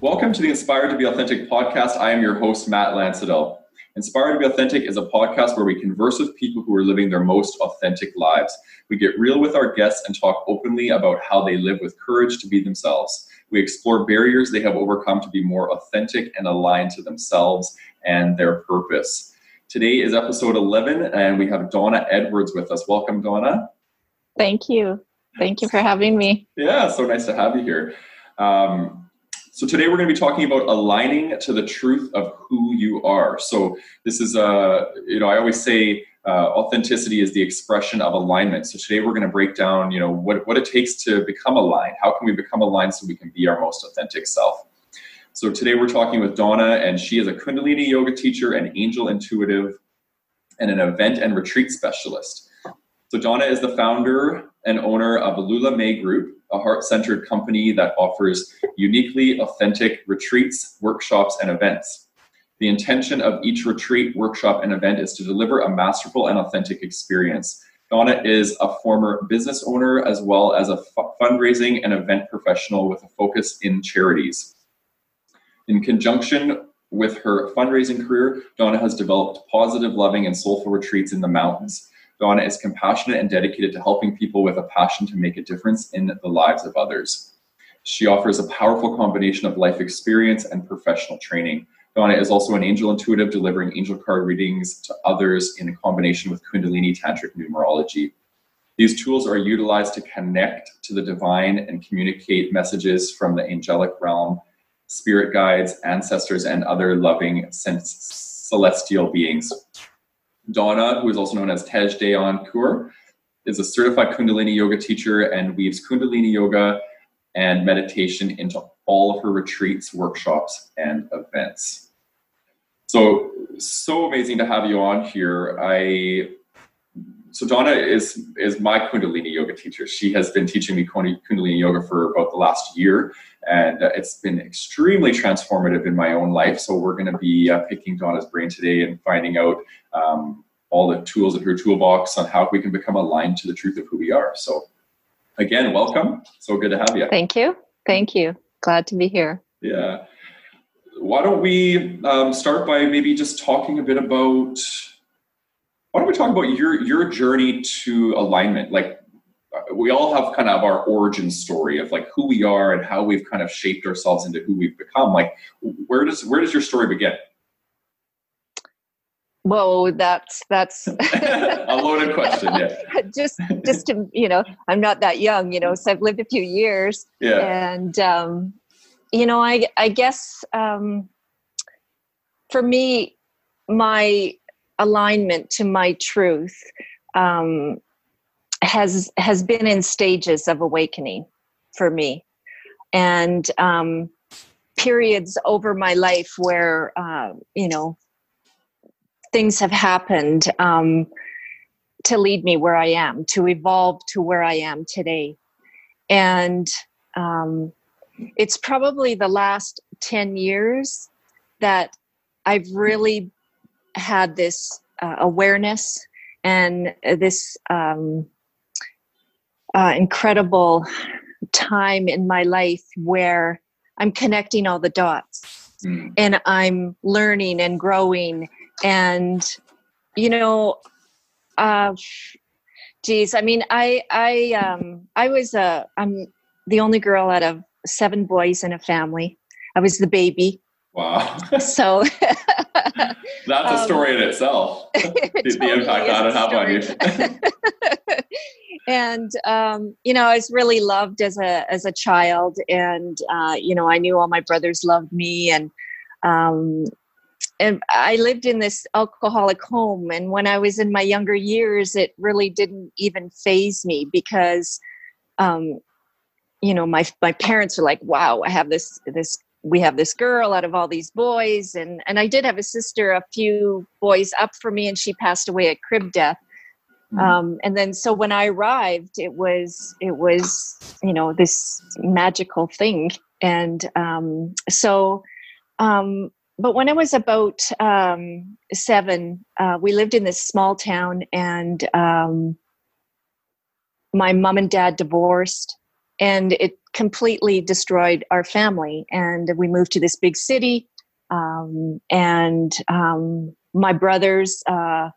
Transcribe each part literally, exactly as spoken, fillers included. Welcome to the Inspired to be Authentic podcast. I am your host, Matt Lansdale. Inspired to be Authentic is a podcast where we converse with people who are living their most authentic lives. We get real with our guests and talk openly about how they live with courage to be themselves. We explore barriers they have overcome to be more authentic and aligned to themselves and their purpose. Today is episode eleven, and we have Donna Edwards with us. Welcome, Donna. Thank you. Thank you for having me. Yeah, so nice to have you here. Um, So today we're going to be talking about aligning to the truth of who you are. So this is, uh, you know, I always say uh, authenticity is the expression of alignment. So today we're going to break down, you know, what, what it takes to become aligned. How can we become aligned so we can be our most authentic self? So today we're talking with Donna, and she is a Kundalini yoga teacher, an angel intuitive, and an event and retreat specialist. So Donna is the founder and owner of Lula May Group, a heart-centered company that offers uniquely authentic retreats, workshops, and events. The intention of each retreat, workshop, and event is to deliver a masterful and authentic experience. Donna is a former business owner as well as a f- fundraising and event professional with a focus in charities. In conjunction with her fundraising career, Donna has developed positive, loving, and soulful retreats in the mountains. Donna is compassionate and dedicated to helping people with a passion to make a difference in the lives of others. She offers a powerful combination of life experience and professional training. Donna is also an angel intuitive, delivering angel card readings to others in combination with Kundalini Tantric numerology. These tools are utilized to connect to the divine and communicate messages from the angelic realm, spirit guides, ancestors, and other loving celestial beings. Donna, who is also known as Tej Dayankur, is a certified Kundalini yoga teacher and weaves Kundalini yoga and meditation into all of her retreats, workshops, and events. So, so amazing to have you on here. I so Donna is is my Kundalini yoga teacher. She has been teaching me Kundalini yoga for about the last year, and it's been extremely transformative in my own life. So we're going to be uh, picking Donna's brain today and finding out Um, all the tools in her toolbox on how we can become aligned to the truth of who we are. So again, welcome. So good to have you. Thank you. Thank you. Glad to be here. Yeah. Why don't we um, start by maybe just talking a bit about, why don't we talk about your, your journey to alignment? Like, we all have kind of our origin story of like who we are and how we've kind of shaped ourselves into who we've become. Like, where does, where does your story begin? Whoa, that's that's a loaded question. Yeah, just just to, you know, I'm not that young, you know, so I've lived a few years. Yeah, and um, you know, I I guess um, for me, my alignment to my truth um, has has been in stages of awakening for me, and um, periods over my life where uh, you know. things have happened um, to lead me where I am, to evolve to where I am today. And um, it's probably the last ten years that I've really had this uh, awareness and this um, uh, incredible time in my life where I'm connecting all the dots mm. and I'm learning and growing. And, you know, uh, geez, I mean, I, I, um, I was, a, I'm the only girl out of seven boys in a family. I was the baby. Wow. So. That's a story um, in itself. It the, totally the impact that it had on you. And, um, you know, I was really loved as a, as a child, and, uh, you know, I knew all my brothers loved me, and, um, And I lived in this alcoholic home. And when I was in my younger years, it really didn't even faze me because, um, you know, my, my parents were like, wow, I have this, this, we have this girl out of all these boys. And, and I did have a sister, a few boys up for me, and she passed away at crib death. Mm-hmm. Um, and then, so when I arrived, it was, it was, you know, this magical thing. And, um, so, um, But when I was about um, seven, uh, we lived in this small town, and um, my mom and dad divorced, and it completely destroyed our family. And we moved to this big city. Um, and um, my brothers, uh,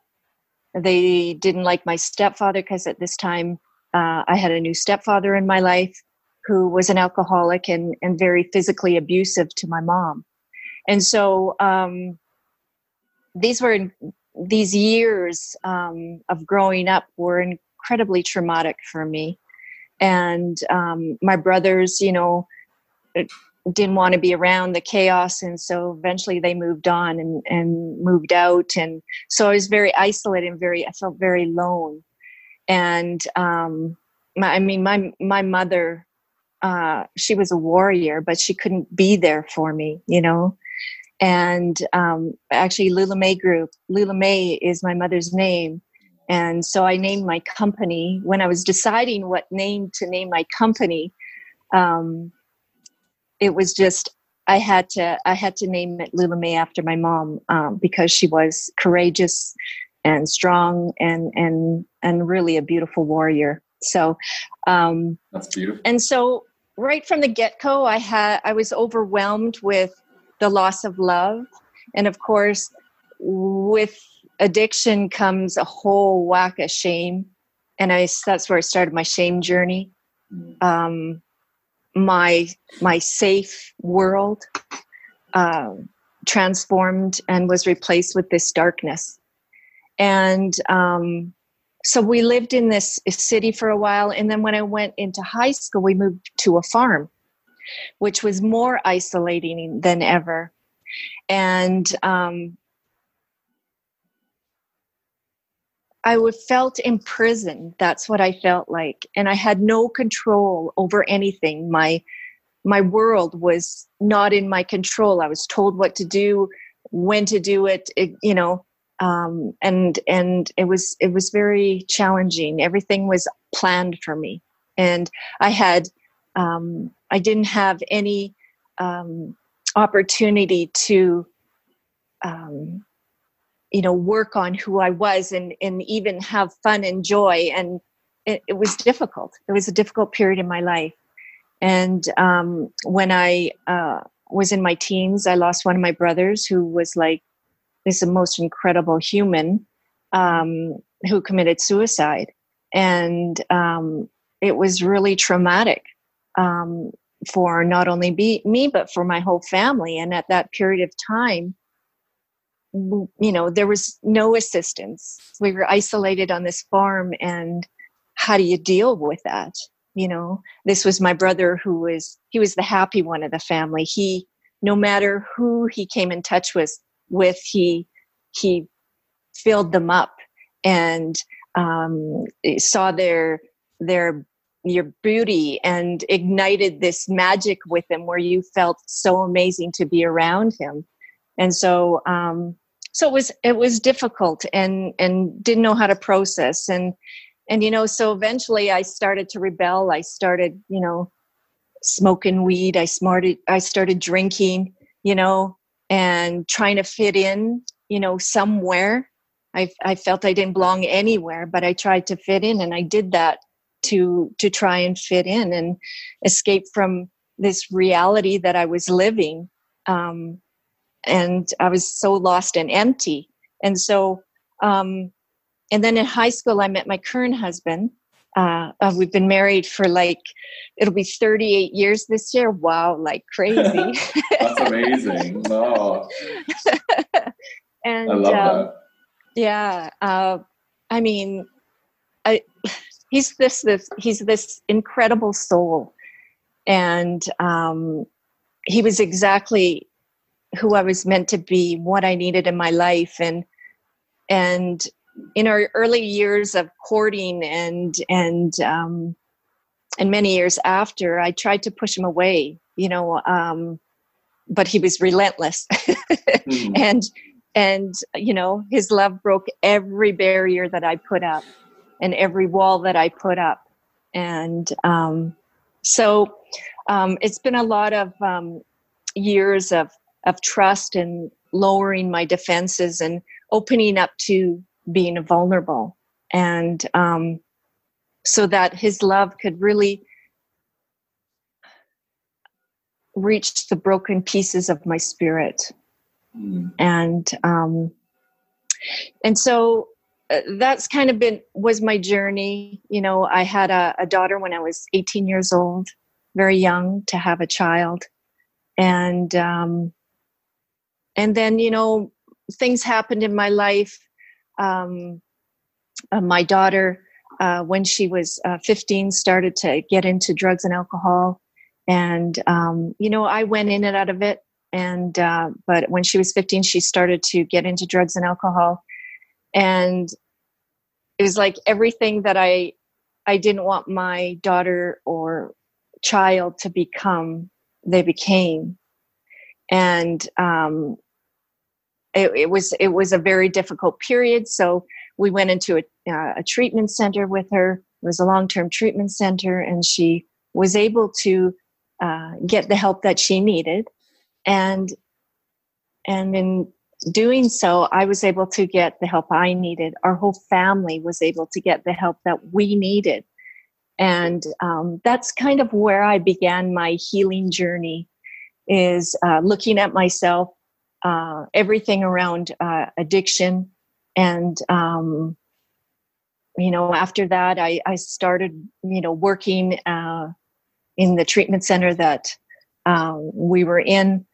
they didn't like my stepfather because at this time uh, I had a new stepfather in my life who was an alcoholic and, and very physically abusive to my mom. And so um, these were these years um, of growing up were incredibly traumatic for me. And um, my brothers, you know, didn't want to be around the chaos. And so eventually they moved on and, and moved out. And so I was very isolated and very, I felt very alone. And um, my, I mean, my, my mother, uh, she was a warrior, but she couldn't be there for me, you know? And um, actually Lula May Group, Lula May is my mother's name. And so I named my company when I was deciding what name to name my company. Um, It was just I had to I had to name it Lula May after my mom um, because she was courageous and strong and and and really a beautiful warrior. So um, that's beautiful. And so right from the get-go, I had I was overwhelmed with the loss of love, and of course, with addiction comes a whole whack of shame, and I that's where I started my shame journey. Um, my my safe world uh, transformed and was replaced with this darkness. And um, so we lived in this city for a while. And then when I went into high school, we moved to a farm, which was more isolating than ever. And um, I would felt imprisoned. That's what I felt like. And I had no control over anything. My, my world was not in my control. I was told what to do, when to do it, it you know, um, and, and it was, it was very challenging. Everything was planned for me. And I had, um, I didn't have any, um, opportunity to, um, you know, work on who I was and, and even have fun and joy. And it, it was difficult. It was a difficult period in my life. And um, when I uh, was in my teens, I lost one of my brothers who was like this most incredible human um, who committed suicide. And um, it was really traumatic um, for not only be, me, but for my whole family. And at that period of time, you know, there was no assistance. We were isolated on this farm, and how do you deal with that? You know, this was my brother who was, he was the happy one of the family. He, no matter who he came in touch with, with he, he filled them up and um, saw their, their, your beauty and ignited this magic with him where you felt so amazing to be around him. And so, um, so it was, it was difficult and, and didn't know how to process. And, and, you know, so eventually I started to rebel. I started, you know, smoking weed. I smarted, I started drinking, you know, and trying to fit in, you know, somewhere. I I felt I didn't belong anywhere, but I tried to fit in, and I did that to, to try and fit in and escape from this reality that I was living. Um, And I was so lost and empty. And so, um, and then in high school, I met my current husband. Uh, uh, we've been married for like, it'll be thirty-eight years this year. Wow. Like crazy. That's amazing. Oh. And, I love uh, that. yeah, uh, I mean, I, he's this, this, he's this incredible soul. And, um, he was exactly who I was meant to be, what I needed in my life. And, and in our early years of courting and, and, um, and many years after, I tried to push him away, you know, um, but he was relentless. mm. And, and, you know, his love broke every barrier that I put up and every wall that I put up. And, um, so, um, it's been a lot of, um, years of, of trust and lowering my defenses and opening up to being vulnerable. And um, so that his love could really reached the broken pieces of my spirit. Mm. And, um, and so uh, that's kind of been, was my journey. You know, I had a, a daughter when I was eighteen years old, very young to have a child. And, um, and then, you know, things happened in my life. Um, uh, my daughter, uh, when she was uh, fifteen, started to get into drugs and alcohol. And, um, you know, I went in and out of it. And, uh, but when she was fifteen, she started to get into drugs and alcohol. And it was like everything that I, I didn't want my daughter or child to become, they became. And, um, it, it was, it was a very difficult period. So we went into a, uh, a treatment center with her. It was a long-term treatment center, and she was able to, uh, get the help that she needed. And, and in doing so, I was able to get the help I needed. Our whole family was able to get the help that we needed. And, um, that's kind of where I began my healing journey, is, uh, looking at myself, uh, everything around, uh, addiction. And, um, you know, after that, I, I started, you know, working, uh, in the treatment center that, um, we were in.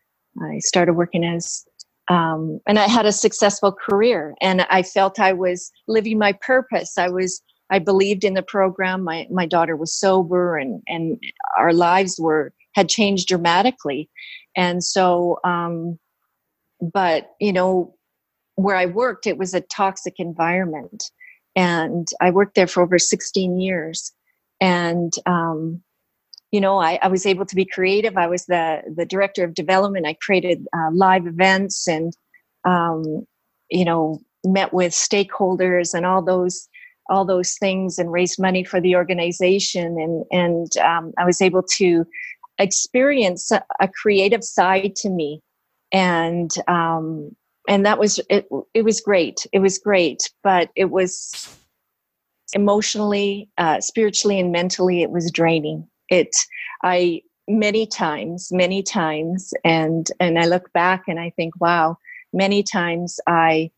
I started working as, um, and I had a successful career, and I felt I was living my purpose. I was, I believed in the program. My, my daughter was sober, and, and our lives were, had changed dramatically. And so, um, but you know, where I worked, it was a toxic environment, and I worked there for over sixteen years. And, um, you know, I, I was able to be creative. I was the, the director of development. I created uh, live events and, um, you know, met with stakeholders and all those, all those things, and raised money for the organization. And, and, um, I was able to experience a, a creative side to me. And, um, and that was, it, it was great. It was great, but it was emotionally, uh, spiritually and mentally, it was draining. It, I, many times, many times, and, and I look back and I think, wow, many times I,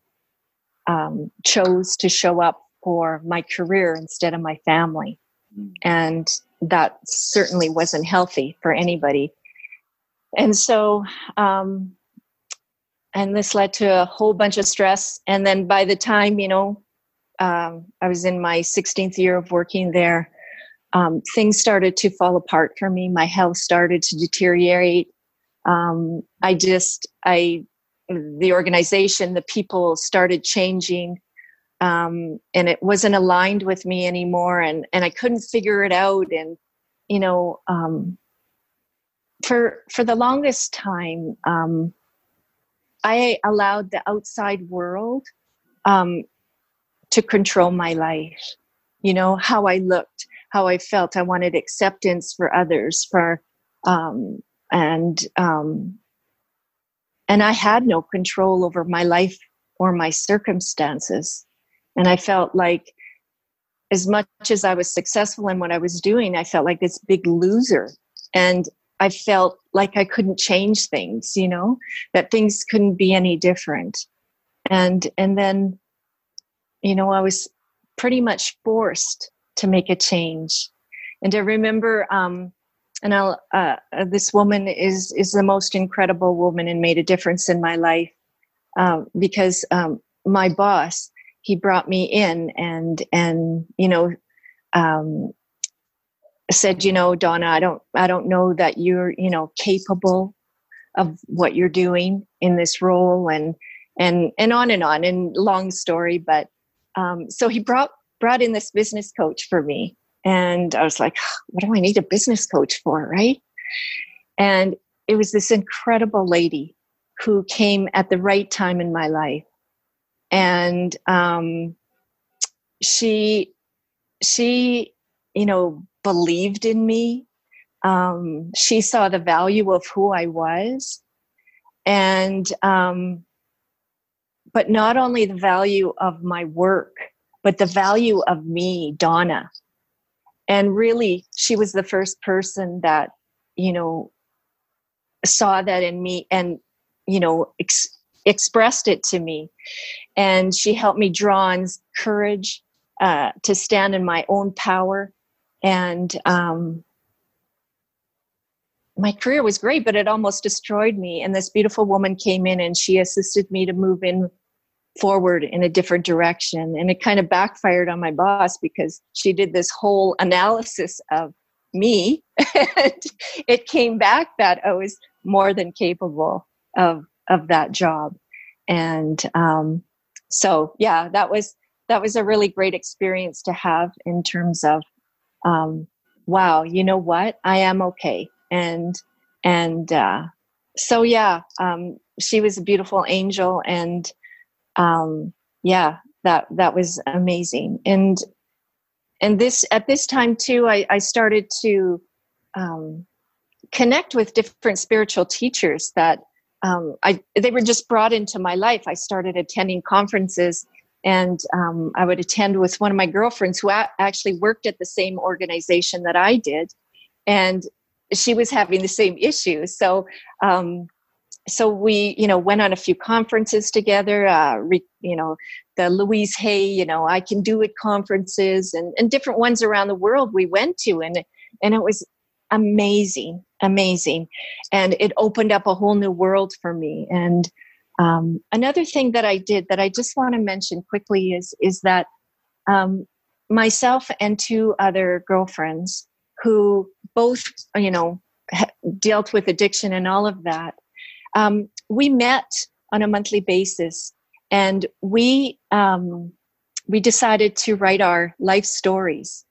um, chose to show up for my career instead of my family. And that certainly wasn't healthy for anybody. And so, um, and this led to a whole bunch of stress. And then by the time, you know, um, I was in my sixteenth year of working there, Um, things started to fall apart for me. My health started to deteriorate. Um, I just, I, the organization, the people started changing, um, and it wasn't aligned with me anymore. And, and I couldn't figure it out. And, you know, um, for, for the longest time, um, I allowed the outside world, um, to control my life, you know, how I looked, how I felt. I wanted acceptance for others, for, um, and, um, and I had no control over my life or my circumstances. And I felt like, as much as I was successful in what I was doing, I felt like this big loser. And I felt like I couldn't change things, you know, that things couldn't be any different. And, and then, you know, I was pretty much forced to make a change. And I remember, um, and I'll, uh, this woman is is the most incredible woman and made a difference in my life, um, because um, my boss, he brought me in and and you know, um, said, you know, Donna, I don't I don't know that you're you know capable of what you're doing in this role, and and and on and on, and long story, but um, so he brought. brought in this business coach for me. And I was like, what do I need a business coach for? Right. And it was this incredible lady who came at the right time in my life. And, um, she, she, you know, believed in me. Um, she saw the value of who I was. And, um, but not only the value of my work, but the value of me, Donna. And really, she was the first person that, you know, saw that in me and, you know, ex- expressed it to me. And she helped me draw on courage uh, to stand in my own power. And um, my career was great, but it almost destroyed me. And this beautiful woman came in and she assisted me to move in forward in a different direction. And it kind of backfired on my boss because she did this whole analysis of me. And it came back that I was more than capable of of that job. And um, so, yeah, that was that was a really great experience to have in terms of, um, wow, you know what? I am okay. And and uh, so, yeah, um, she was a beautiful angel. And um, yeah, that that was amazing. And And this at this time, too, I, I started to um, connect with different spiritual teachers that um, I they were just brought into my life. I started attending conferences, and um, I would attend with one of my girlfriends who a- actually worked at the same organization that I did, and she was having the same issue. So um, so we, you know, went on a few conferences together, uh, re- you know, the Louise Hay, you know, I Can Do It conferences and, and different ones around the world we went to. And, and it was amazing, amazing. And it opened up a whole new world for me. And um, another thing that I did that I just want to mention quickly is, is that um, myself and two other girlfriends who both, you know, ha- dealt with addiction and all of that, Um, we met on a monthly basis, and we um, we decided to write our life stories.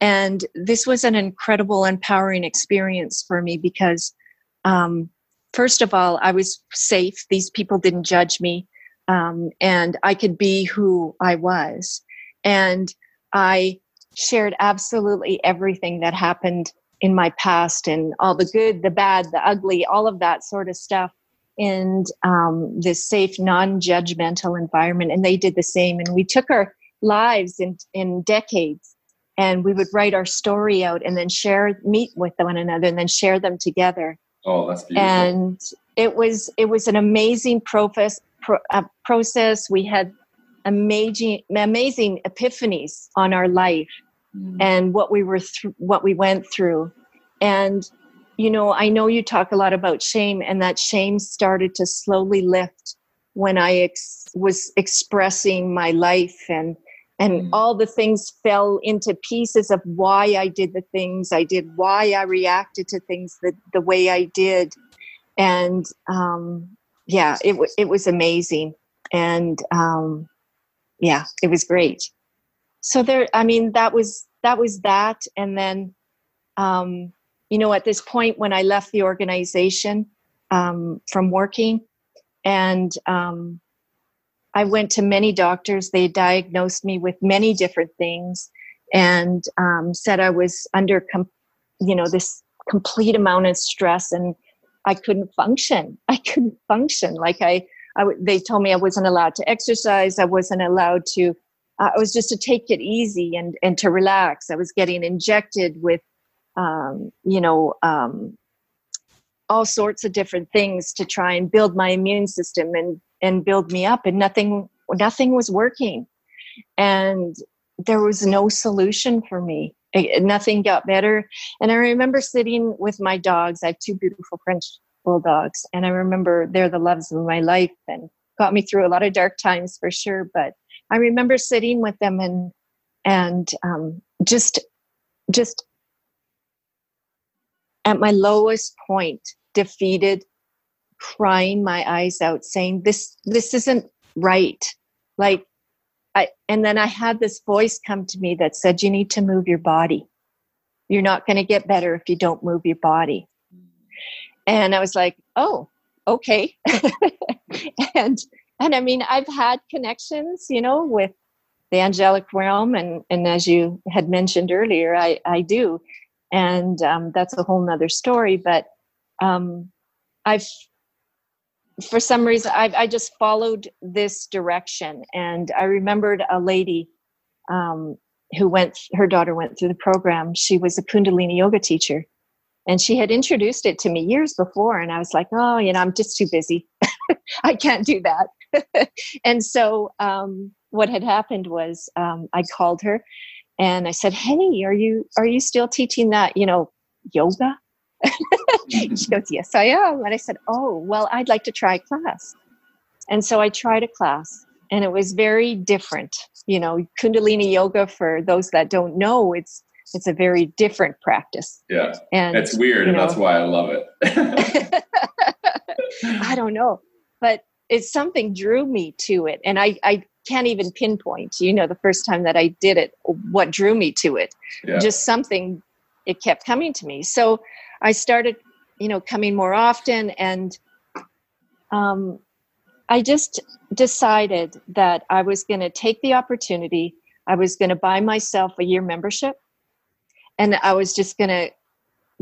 And this was an incredible, empowering experience for me because, um, first of all, I was safe. These people didn't judge me, um, and I could be who I was. And I shared absolutely everything that happened in my past, and all the good, the bad, the ugly, all of that sort of stuff in um, this safe, non-judgmental environment. And they did the same. And we took our lives in, in decades, and we would write our story out and then share, meet with one another and then share them together. Oh, that's beautiful. And it was, it was an amazing process. Pro, uh, process. We had amazing, amazing epiphanies on our life. Mm-hmm. And what we were, th- what we went through. And, you know, I know you talk a lot about shame, and that shame started to slowly lift when I ex- was expressing my life, and, and mm-hmm. all the things fell into pieces of why I did the things I did, why I reacted to things that the way I did. And, um, yeah, it was, it was amazing. And, um, yeah, it was great. So there, I mean, that was, that was that. And then, um, you know, at this point when I left the organization, um, from working, and, um, I went to many doctors, they diagnosed me with many different things, and, um, said I was under, com- you know, this complete amount of stress, and I couldn't function. I couldn't function. Like I, I w- they told me I wasn't allowed to exercise. I wasn't allowed to, Uh, it was just to take it easy and, and to relax. I was getting injected with, um, you know, um, all sorts of different things to try and build my immune system and, and build me up. And nothing, nothing was working. And there was no solution for me. It, nothing got better. And I remember sitting with my dogs. I have two beautiful French bulldogs. And I remember they're the loves of my life and got me through a lot of dark times for sure. But I remember sitting with them and and um, just just at my lowest point, defeated, crying my eyes out, saying, "This this isn't right." Like, I and then I had this voice come to me that said, "You need to move your body. You're not going to get better if you don't move your body." And I was like, "Oh, okay," and. And I mean, I've had connections, you know, with the angelic realm. And, and as you had mentioned earlier, I, I do. And um, that's a whole nother story. But um, I've, for some reason, I've, I just followed this direction. And I remembered a lady um, who went, her daughter went through the program. She was a Kundalini yoga teacher. And she had introduced it to me years before. And I was like, oh, you know, I'm just too busy. I can't do that. And so um, what had happened was um, I called her and I said, Henny, are you, are you still teaching that, you know, yoga? She goes, yes, I am. And I said, oh, well, I'd like to try class. And so I tried a class and it was very different. You know, Kundalini yoga, for those that don't know, it's, it's a very different practice. Yeah. And it's weird. You know, and that's why I love it. I don't know, but it's something drew me to it. And I, I can't even pinpoint, you know, the first time that I did it, what drew me to it, yeah. Just something, it kept coming to me. So I started, you know, coming more often, and um, I just decided that I was going to take the opportunity. I was going to buy myself a year membership. And I was just going to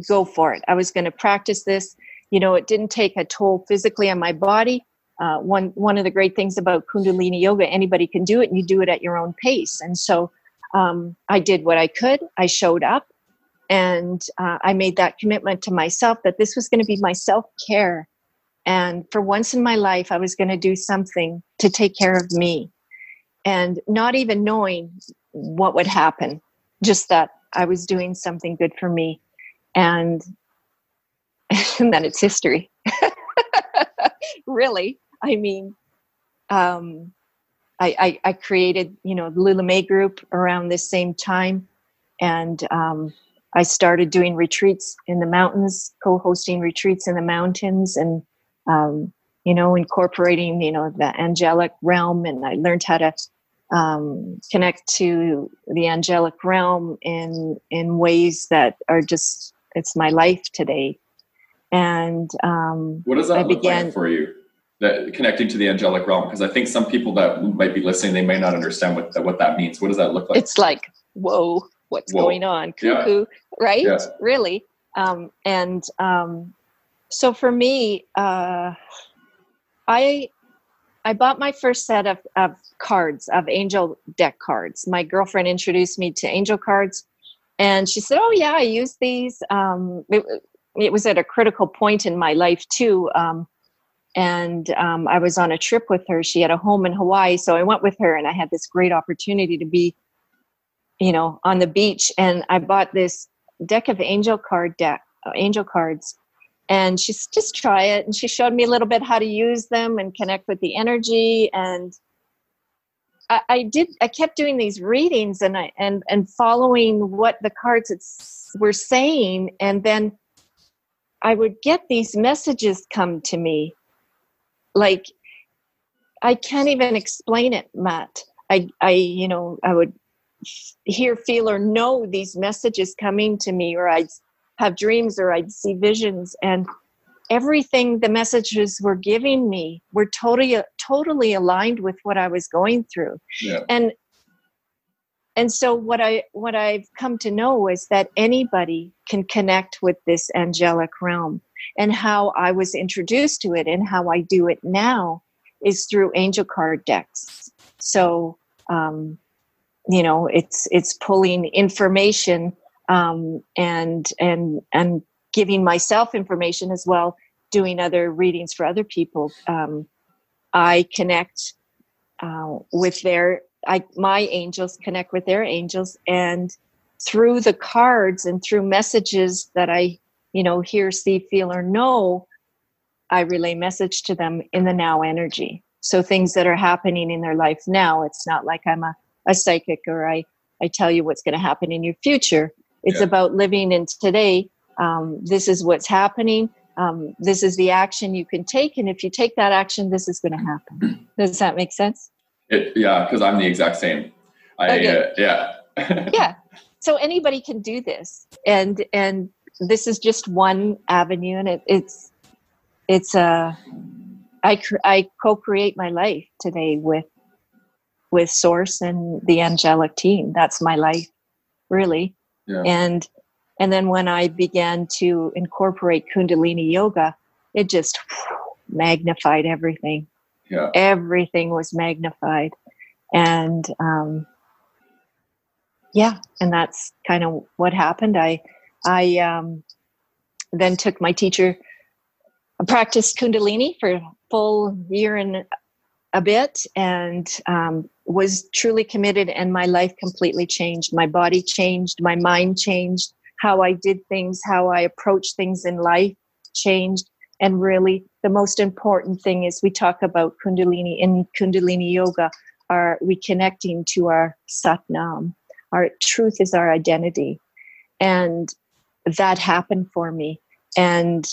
go for it. I was going to practice this. You know, it didn't take a toll physically on my body. Uh, one one of the great things about Kundalini yoga, anybody can do it, and you do it at your own pace. And so um, I did what I could. I showed up, and uh, I made that commitment to myself that this was going to be my self-care. And for once in my life, I was going to do something to take care of me, and not even knowing what would happen, just that I was doing something good for me, and, and then it's history. Really, I mean, um, I, I, I created, you know, the Lula May Group around this same time, and um, I started doing retreats in the mountains, co-hosting retreats in the mountains, and um, you know, incorporating, you know, the angelic realm, and I learned how to Um, connect to the angelic realm in in ways that are just, it's my life today. And um, what does that I look began, like for you, that, connecting to the angelic realm? Because I think some people that might be listening, they may not understand what, that, what that means. What does that look like? It's like, whoa, what's whoa. going on? Cuckoo, yeah. Right? Yeah. Really. Um, and um, so for me, uh, I... I bought my first set of, of cards, of angel deck cards. My girlfriend introduced me to angel cards, and she said, oh yeah, I use these. Um, it, it was at a critical point in my life too. Um, and um, I was on a trip with her. She had a home in Hawaii. So I went with her, and I had this great opportunity to be, you know, on the beach. And I bought this deck of angel card deck, angel cards. And she's just try it. And she showed me a little bit how to use them and connect with the energy. And I, I did, I kept doing these readings and I, and, and following what the cards it's, were saying. And then I would get these messages come to me. Like, I can't even explain it, Matt. I, I, you know, I would hear, feel, or know these messages coming to me, or I'd have dreams, or I'd see visions, and everything the messages were giving me were totally, totally aligned with what I was going through. Yeah. And, and so what I, what I've come to know is that anybody can connect with this angelic realm, and how I was introduced to it and how I do it now is through angel card decks. So, um, you know, it's, it's pulling information Um, and and and giving myself information as well, doing other readings for other people. Um, I connect uh, with their, I, my angels connect with their angels, and through the cards and through messages that I, you know, hear, see, feel, or know, I relay message to them in the now energy. So things that are happening in their life now, it's not like I'm a, a psychic, or I, I tell you what's going to happen in your future. It's yeah. about living in today. Um, this is what's happening. Um, this is the action you can take. And if you take that action, this is going to happen. Does that make sense? It, yeah, because I'm the exact same. I, okay. uh, yeah. Yeah. So anybody can do this. And and this is just one avenue. And it, it's, it's a, I, cr- I co-create my life today with, with Source and the angelic team. That's my life, really. Yeah. And and then when I began to incorporate Kundalini yoga, it just whew, magnified everything. Yeah. Everything was magnified. And um, yeah, and that's kind of what happened. I I um, then took my teacher, I practiced Kundalini for a full year and a bit, and um, was truly committed, and my life completely changed. My body changed, my mind changed, how I did things, how I approached things in life changed. And really, the most important thing is we talk about Kundalini in Kundalini Yoga, are we connecting to our Satnam. Our truth is our identity. And that happened for me. And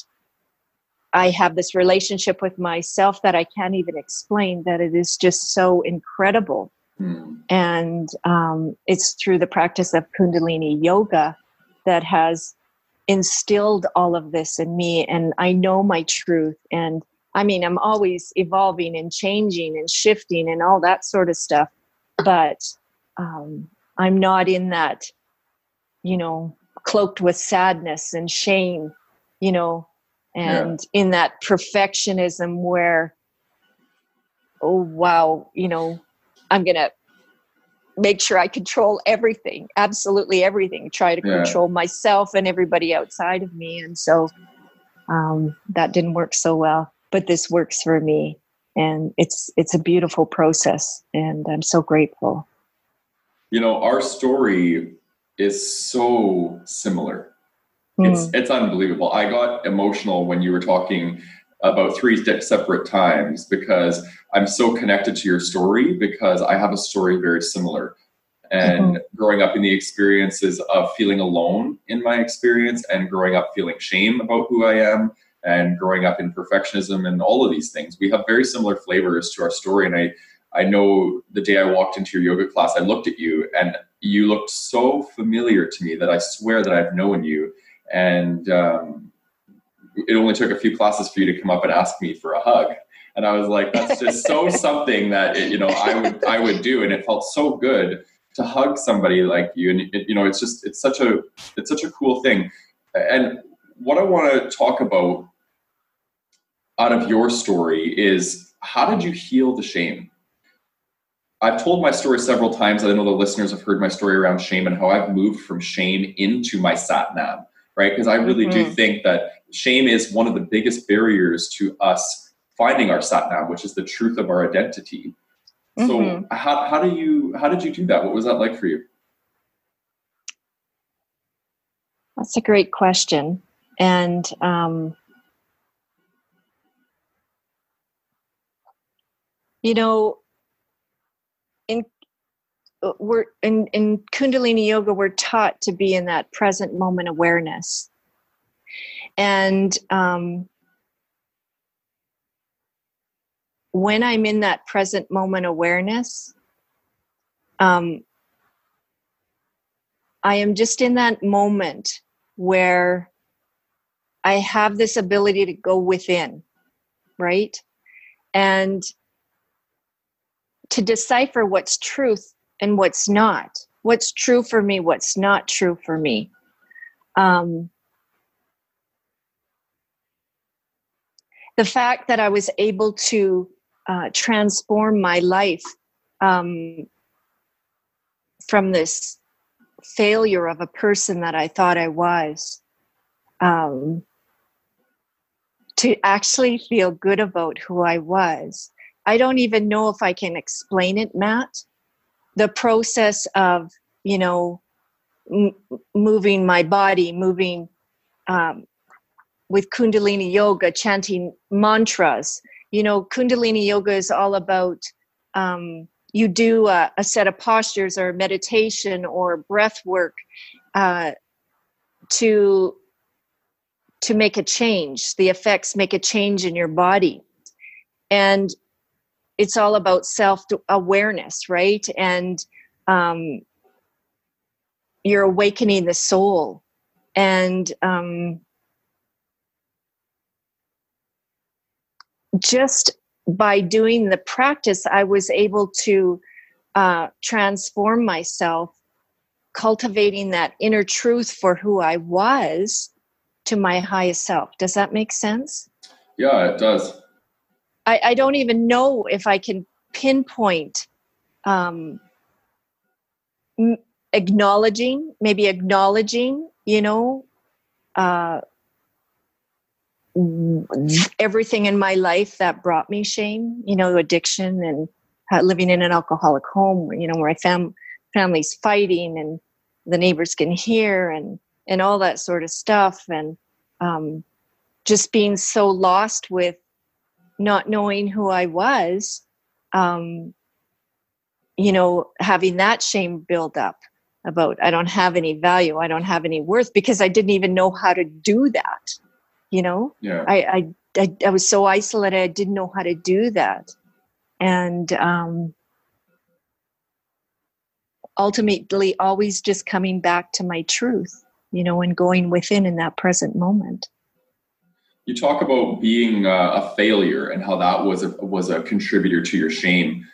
I have this relationship with myself that I can't even explain, that it is just so incredible. Mm. And um, it's through the practice of Kundalini Yoga that has instilled all of this in me, and I know my truth. And I mean, I'm always evolving and changing and shifting and all that sort of stuff, but um, I'm not in that, you know, cloaked with sadness and shame, you know, and yeah. in that perfectionism where, oh, wow, you know, I'm going to make sure I control everything, absolutely everything, try to yeah. control myself and everybody outside of me. And so um, that didn't work so well, but this works for me. And it's, it's a beautiful process, and I'm so grateful. You know, our story is so similar. Mm. It's, it's unbelievable. I got emotional when you were talking about three separate times, because I'm so connected to your story, because I have a story very similar. And mm-hmm. growing up in the experiences of feeling alone in my experience, and growing up feeling shame about who I am, and growing up in perfectionism, and all of these things, we have very similar flavors to our story. And I, I know the day I walked into your yoga class, I looked at you and you looked so familiar to me that I swear that I've known you. And, um, it only took a few classes for you to come up and ask me for a hug. And I was like, that's just so something that, it, you know, I would, I would do. And it felt so good to hug somebody like you. And it, you know, it's just, it's such a, it's such a cool thing. And what I want to talk about out of your story is, how did you heal the shame? I've told my story several times. I know the listeners have heard my story around shame and how I've moved from shame into my Satnam, right? Because I really mm-hmm. do think that shame is one of the biggest barriers to us finding our Satnam, which is the truth of our identity. Mm-hmm. So how, how do you, how did you do that? What was that like for you? That's a great question. And, um, you know, in, we're in, in Kundalini Yoga, we're taught to be in that present moment awareness. And um, when I'm in that present moment awareness, um, I am just in that moment where I have this ability to go within, right? And to decipher what's truth and what's not, what's true for me, what's not true for me. Um, The fact that I was able to uh, transform my life um, from this failure of a person that I thought I was, um, to actually feel good about who I was. I don't even know if I can explain it, Matt. The process of, you know, m- moving my body, moving... Um, with Kundalini Yoga, chanting mantras. You know, Kundalini Yoga is all about, um, you do a, a set of postures or meditation or breath work uh, to, to make a change. The effects make a change in your body. And it's all about self-awareness, right? And um, you're awakening the soul. And... Um, just by doing the practice, I was able to uh, transform myself, cultivating that inner truth for who I was to my highest self. Does that make sense? Yeah, it does. I, I don't even know if I can pinpoint um, m- acknowledging, maybe acknowledging, you know, uh, everything in my life that brought me shame, you know, addiction and uh, living in an alcoholic home, you know, where I found families fighting and the neighbors can hear and, and all that sort of stuff. And um, just being so lost with not knowing who I was, um, you know, having that shame build up about I don't have any value, I don't have any worth, because I didn't even know how to do that. You know, yeah. I, I, I, I was so isolated. I didn't know how to do that. And um, ultimately always just coming back to my truth, you know, and going within in that present moment. You talk about being a failure and how that was a, was a contributor to your shame.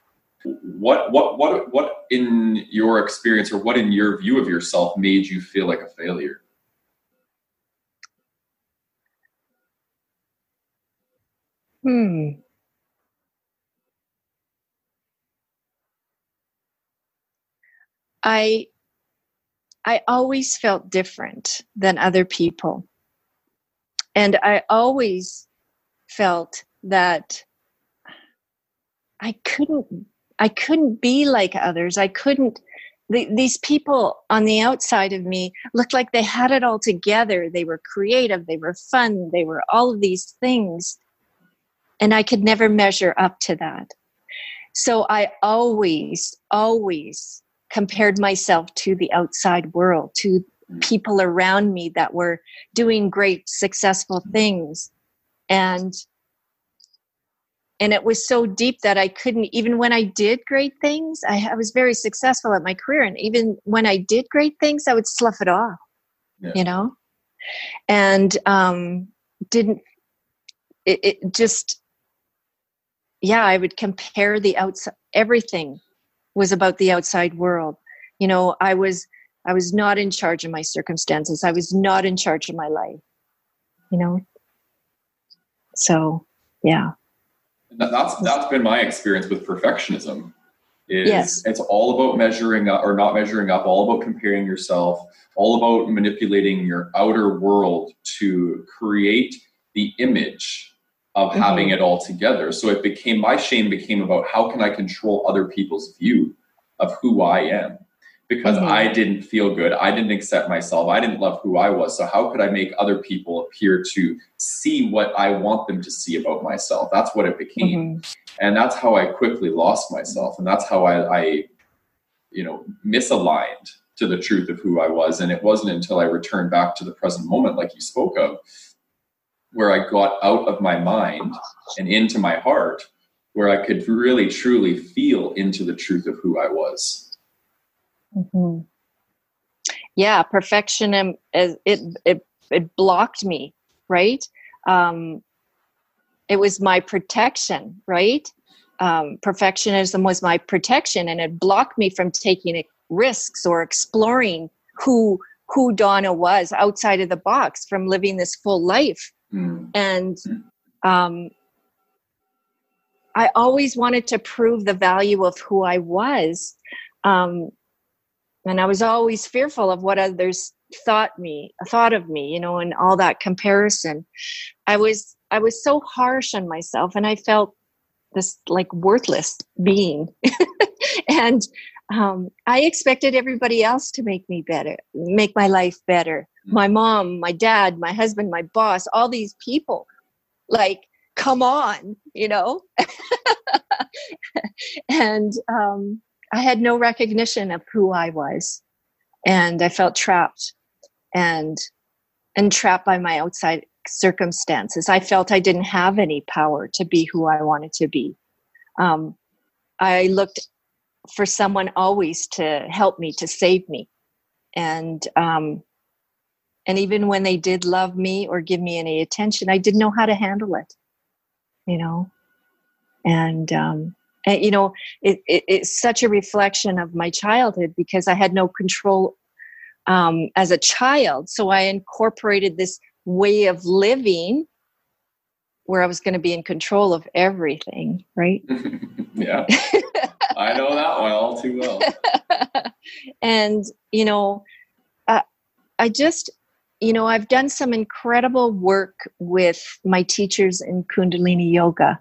What, what, what, what in your experience or what in your view of yourself made you feel like a failure? Hmm. I, I always felt different than other people. And I always felt that I couldn't, I couldn't be like others. I couldn't, the, these people on the outside of me looked like they had it all together. They were creative. They were fun. They were all of these things. And I could never measure up to that. So I always, always compared myself to the outside world, to people around me that were doing great, successful things. And and it was so deep that I couldn't, even when I did great things, I, I was very successful at my career. And even when I did great things, I would slough it off, yeah. you know, and um, didn't, it, it just, yeah, I would compare the outside, everything was about the outside world. You know, I was, I was not in charge of my circumstances. I was not in charge of my life, you know? So, yeah. That's, that's been my experience with perfectionism. Is yes. It's all about measuring up or not measuring up, all about comparing yourself, all about manipulating your outer world to create the image of mm-hmm. having it all together. So it became, my shame became about how can I control other people's view of who I am? Because mm-hmm. I didn't feel good. I didn't accept myself. I didn't love who I was. So how could I make other people appear to see what I want them to see about myself? That's what it became. Mm-hmm. And that's how I quickly lost myself. And that's how I, I, you know, misaligned to the truth of who I was. And it wasn't until I returned back to the present moment, like you spoke of, where I got out of my mind and into my heart, where I could really, truly feel into the truth of who I was. Mm-hmm. Yeah, perfectionism, it, it it blocked me, right? Um, it was my protection, right? Um, perfectionism was my protection, and it blocked me from taking risks or exploring who who Donna was outside of the box, from living this full life. Mm-hmm. And um, I always wanted to prove the value of who I was. Um, And I was always fearful of what others thought me, thought of me, you know, and all that comparison. I was, I was so harsh on myself, and I felt this like worthless being. And um, I expected everybody else to make me better, make my life better. My mom, my dad, my husband, my boss, all these people, like, come on, you know. And, um, I had no recognition of who I was, and I felt trapped and entrapped by my outside circumstances. I felt I didn't have any power to be who I wanted to be. Um, I looked for someone always to help me, to save me. And, um, and even when they did love me or give me any attention, I didn't know how to handle it, you know? And, um, And, you know, it, it, it's such a reflection of my childhood, because I had no control um, as a child. So I incorporated this way of living where I was going to be in control of everything, right? Yeah, I know that one all too well. And, you know, uh, I just, you know, I've done some incredible work with my teachers in Kundalini yoga.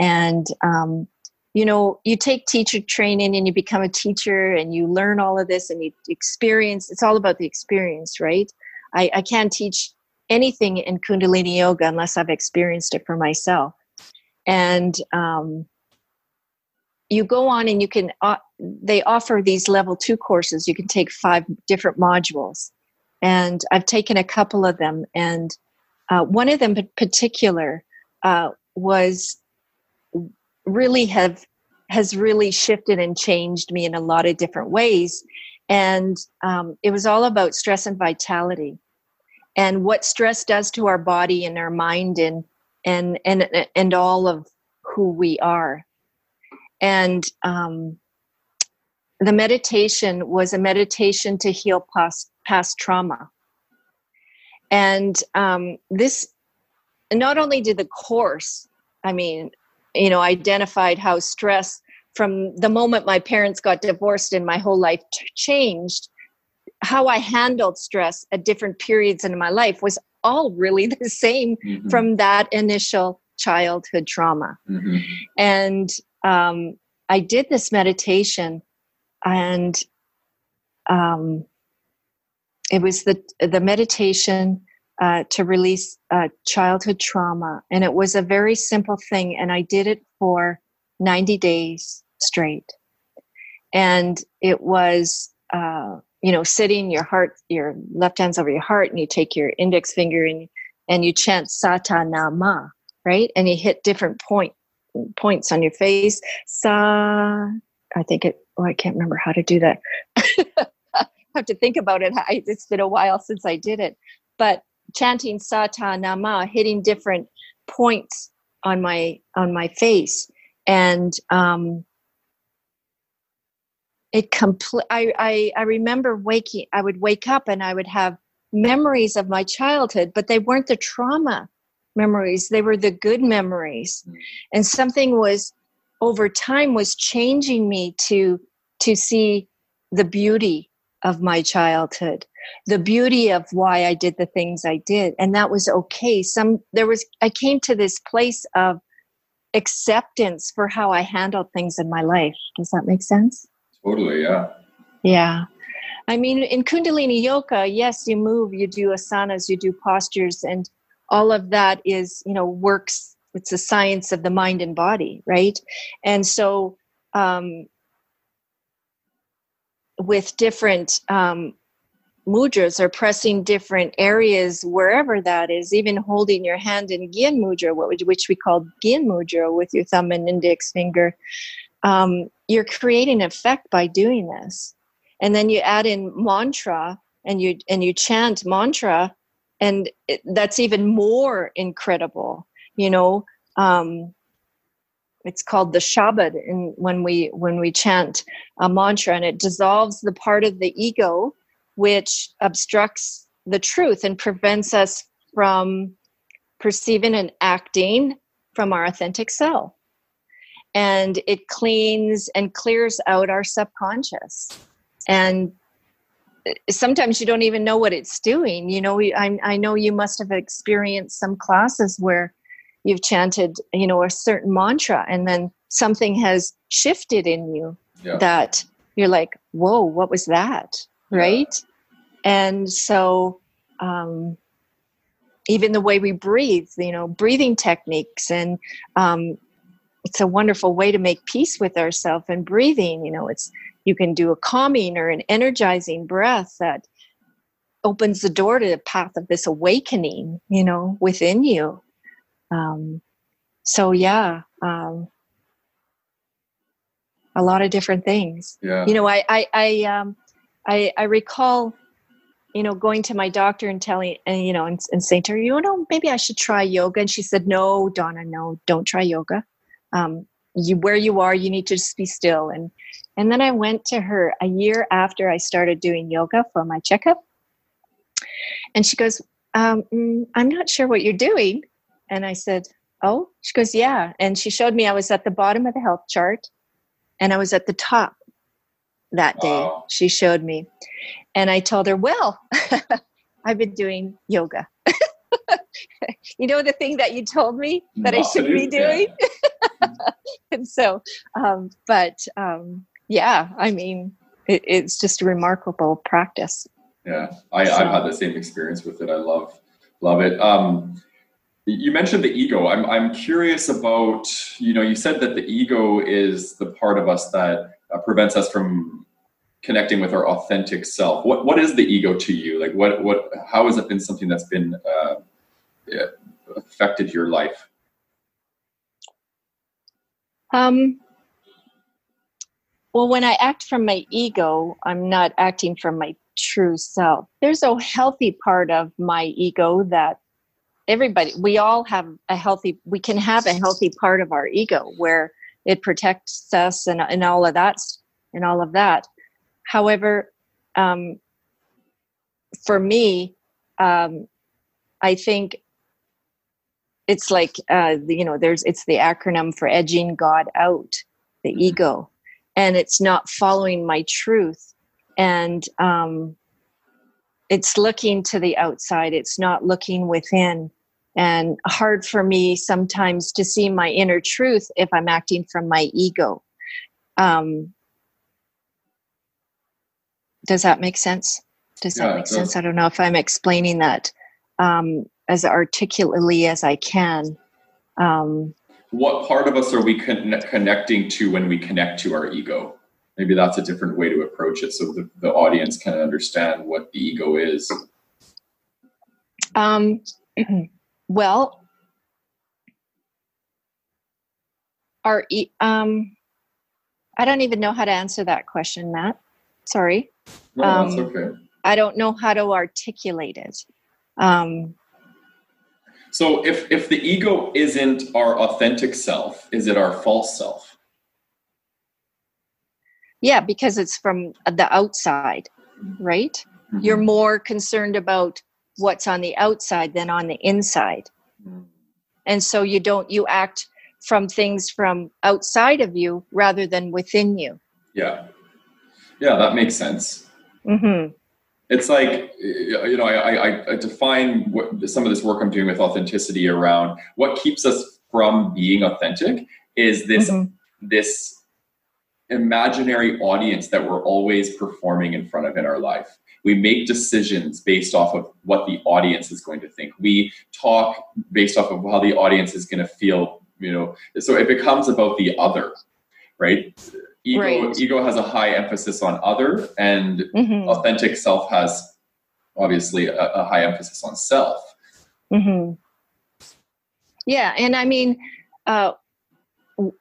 And, um, you know, you take teacher training and you become a teacher and you learn all of this and you experience, it's all about the experience, right? I, I can't teach anything in Kundalini yoga unless I've experienced it for myself. And um, you go on and you can, uh, they offer these level two courses. You can take five different modules. And I've taken a couple of them. And uh, one of them in particular uh, was really have, has really shifted and changed me in a lot of different ways. And um, it was all about stress and vitality and what stress does to our body and our mind and, and, and, and all of who we are. And um, the meditation was a meditation to heal past, past trauma. And um, this, not only did the course, I mean, you know, identified how stress from the moment my parents got divorced and my whole life t- changed, how I handled stress at different periods in my life was all really the same mm-hmm. from that initial childhood trauma. Mm-hmm. And um, I did this meditation and um, it was the, the meditation Uh, to release uh, childhood trauma. And it was a very simple thing. And I did it for ninety days straight. And it was, uh, you know, sitting your heart, your left hand's over your heart, and you take your index finger and, and you chant Satanama, right? And you hit different point points on your face. Sa, I think it, oh, I can't remember how to do that. I have to think about it. I, it's been a while since I did it. But chanting Satanama, hitting different points on my on my face, and um, it complete. I, I I remember waking. I would wake up and I would have memories of my childhood, but they weren't the trauma memories. They were the good memories, and something was over time was changing me to to see the beauty of my childhood, the beauty of why I did the things I did. And that was okay. Some, there was, I came to this place of acceptance for how I handled things in my life. Does that make sense? Totally. Yeah. Yeah. I mean, in Kundalini yoga, yes, you move, you do asanas, you do postures, and all of that is, you know, works. It's a science of the mind and body. Right. And so, um, with different, um, mudras are pressing different areas, wherever that is, even holding your hand in gyan mudra, which we call gyan mudra, with your thumb and index finger. Um, you're creating effect by doing this. And then you add in mantra and you, and you chant mantra, and it, that's even more incredible. You know, um, it's called the Shabad. And when we, when we chant a mantra, and it dissolves the part of the ego which obstructs the truth and prevents us from perceiving and acting from our authentic self. And it cleans and clears out our subconscious. And sometimes you don't even know what it's doing. You know, I, I know you must have experienced some classes where you've chanted, you know, a certain mantra, and then something has shifted in you yeah. that you're like, whoa, what was that? Right. And so um, even the way we breathe, you know, breathing techniques, and um, it's a wonderful way to make peace with ourselves and breathing. You know, it's, you can do a calming or an energizing breath that opens the door to the path of this awakening, you know, within you. Um, so, yeah. Um, a lot of different things. Yeah. You know, I, I, I, um, I, I recall, you know, going to my doctor and telling, and, you know, and, and saying to her, you know, maybe I should try yoga. And she said, no, Donna, no, don't try yoga. Um, you, where you are, you need to just be still. And, and then I went to her a year after I started doing yoga for my checkup. And she goes, um, I'm not sure what you're doing. And I said, oh, she goes, yeah. And she showed me I was at the bottom of the health chart and I was at the top. That day, wow. She showed me, and I told her, well, I've been doing yoga. You know, the thing that you told me that I should be doing. And so, um, but um, yeah, I mean, it, it's just a remarkable practice. Yeah. I, so. I've had the same experience with it. I love, love it. Um, you mentioned the ego. I'm, I'm curious about, you know, you said that the ego is the part of us that uh, prevents us from connecting with our authentic self. What, what is the ego to you? Like what, what, how has it been something that's been, uh, It affected your life? Um, well, when I act from my ego, I'm not acting from my true self. There's a healthy part of my ego that everybody, we all have a healthy, we can have a healthy part of our ego where it protects us and, and all of that and all of that. However, um, for me, um, I think it's like, uh, you know, there's, it's the acronym for edging God out, the mm-hmm. ego, and it's not following my truth. And, um, it's looking to the outside. It's not looking within, and hard for me sometimes to see my inner truth if I'm acting from my ego. Um, does that make sense? Does yeah, that make sense? I don't know if I'm explaining that. Um, as articulately as I can. Um, what part of us are we con- connecting to when we connect to our ego? Maybe that's a different way to approach it, so the, the audience can understand what the ego is. Um, well, our e- um, I don't even know how to answer that question, Matt. Sorry. No, um, that's okay. I don't know how to articulate it. Um, so if, if the ego isn't our authentic self, is it our false self? Yeah, because it's from the outside, right? Mm-hmm. You're more concerned about what's on the outside than on the inside. Mm-hmm. And so you don't, you act from things from outside of you rather than within you. Yeah. Yeah, that makes sense. Mm-hmm. It's like, you know, I, I, I define what, some of this work I'm doing with authenticity around what keeps us from being authentic is this mm-hmm. this imaginary audience that we're always performing in front of in our life. We make decisions based off of what the audience is going to think. We talk based off of how the audience is going to feel, you know. So it becomes about the other, right? Ego, right. Ego has a high emphasis on other, and mm-hmm. authentic self has obviously a, a high emphasis on self. Mm-hmm. Yeah. And I mean, uh,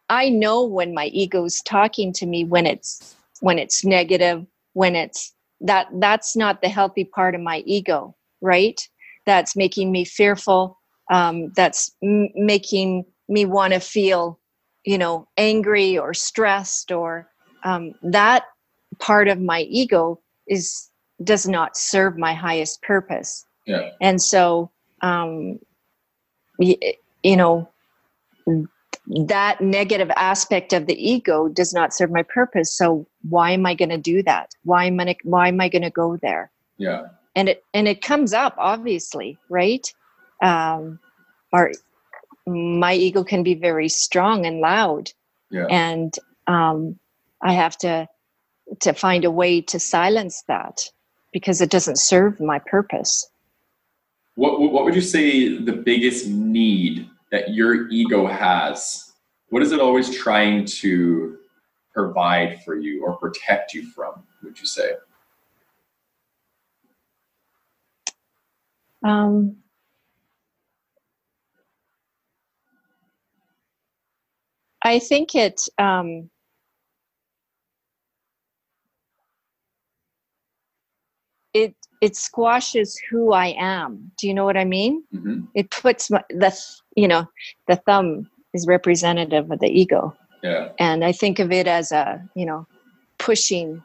I know when my ego's talking to me, when it's, when it's negative, when it's that, that's not the healthy part of my ego, right? That's making me fearful. Um, that's m- making me want to feel, you know, angry or stressed, or um, that part of my ego is, does not serve my highest purpose. Yeah. And so, um, you, you know, that negative aspect of the ego does not serve my purpose. So why am I going to do that? Why am I, why am I going to go there? Yeah. And it, and it comes up obviously, right? Um, our, my ego can be very strong and loud, yeah. and um, I have to to find a way to silence that because it doesn't serve my purpose. What What would you say the biggest need that your ego has? What is it always trying to provide for you or protect you from, would you say? Um. I think it, um, it, it squashes who I am. Do you know what I mean? Mm-hmm. It puts my, the, you know, the thumb is representative of the ego. Yeah. And I think of it as a, you know, pushing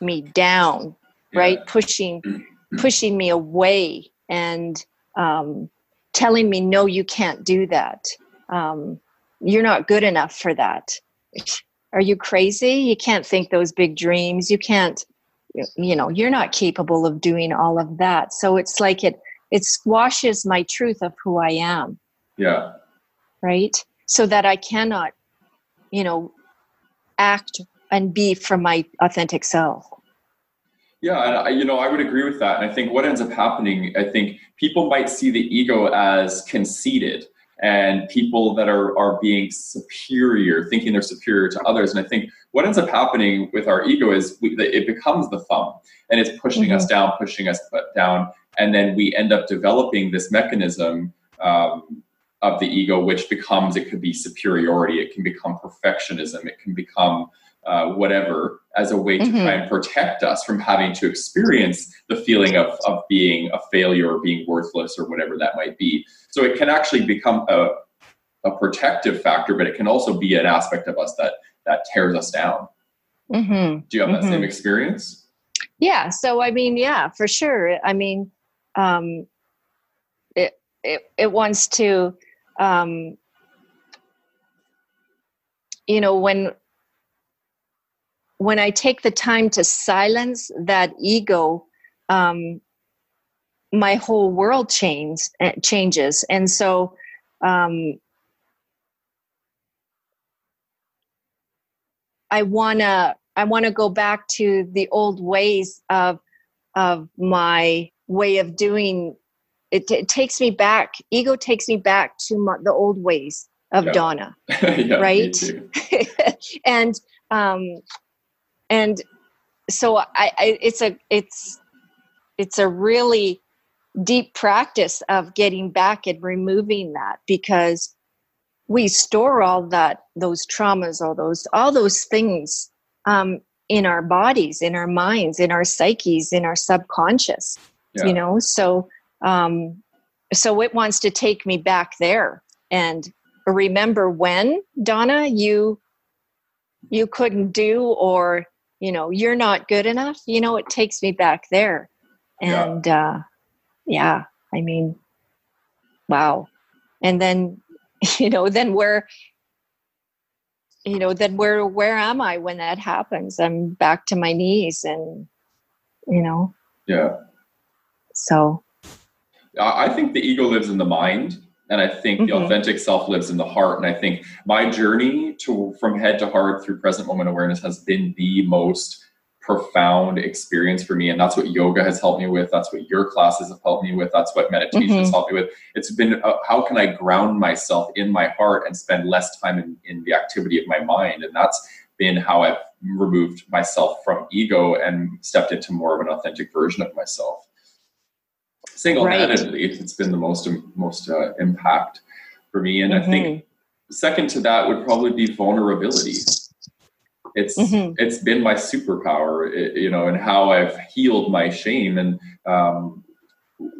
me down, yeah. right? Pushing, mm-hmm. pushing me away and, um, telling me, no, you can't do that. Um, You're not good enough for that. Are you crazy? You can't think those big dreams. You can't, you know, you're not capable of doing all of that. So it's like it, it squashes my truth of who I am. Yeah. Right. So that I cannot, you know, act and be from my authentic self. Yeah. And I, you know, I would agree with that. And I think what ends up happening, I think people might see the ego as conceited and people that are, are being superior, thinking they're superior to others. And I think what ends up happening with our ego is we, it becomes the thumb, and it's pushing mm-hmm. us down, pushing us down. And then we end up developing this mechanism um, of the ego, which becomes, it could be superiority, it can become perfectionism, it can become uh, whatever, as a way mm-hmm. to try and protect us from having to experience the feeling of, of being a failure or being worthless or whatever that might be. So it can actually become a, a protective factor, but it can also be an aspect of us that, that tears us down. Mm-hmm. Do you have that mm-hmm. same experience? Yeah. So, I mean, yeah, for sure. I mean, um, it, it, it wants to, um, you know, when, when I take the time to silence that ego, um, my whole world changes, changes. And so, um, I want to, I want to go back to the old ways of, of my way of doing. It, it takes me back. Ego takes me back to my, the old ways of yeah. Donna. yeah, right. and, um, and so I, I, it's a, it's, it's a really deep practice of getting back and removing that, because we store all that, those traumas, all those, all those things um, in our bodies, in our minds, in our psyches, in our subconscious, yeah. you know? So, um, so it wants to take me back there. And remember when, Donna, you, you couldn't do, or, you know, you're not good enough, you know, it takes me back there. And, yeah. uh, yeah, I mean, wow. And then, you know, then where, you know, then where, where am I when that happens? I'm back to my knees and, you know. Yeah. So. I think the ego lives in the mind, and I think mm-hmm. the authentic self lives in the heart. And I think my journey to, from head to heart through present moment awareness has been the most profound experience for me. And that's what yoga has helped me with. That's what your classes have helped me with. That's what meditation mm-hmm. has helped me with. It's been, uh, how can I ground myself in my heart and spend less time in, in the activity of my mind? And that's been how I've removed myself from ego and stepped into more of an authentic version of myself. Single-handedly, right. It's been the most, most uh, impact for me. And mm-hmm. I think second to that would probably be vulnerability. It's mm-hmm. it's been my superpower, it, you know, and how I've healed my shame. And um,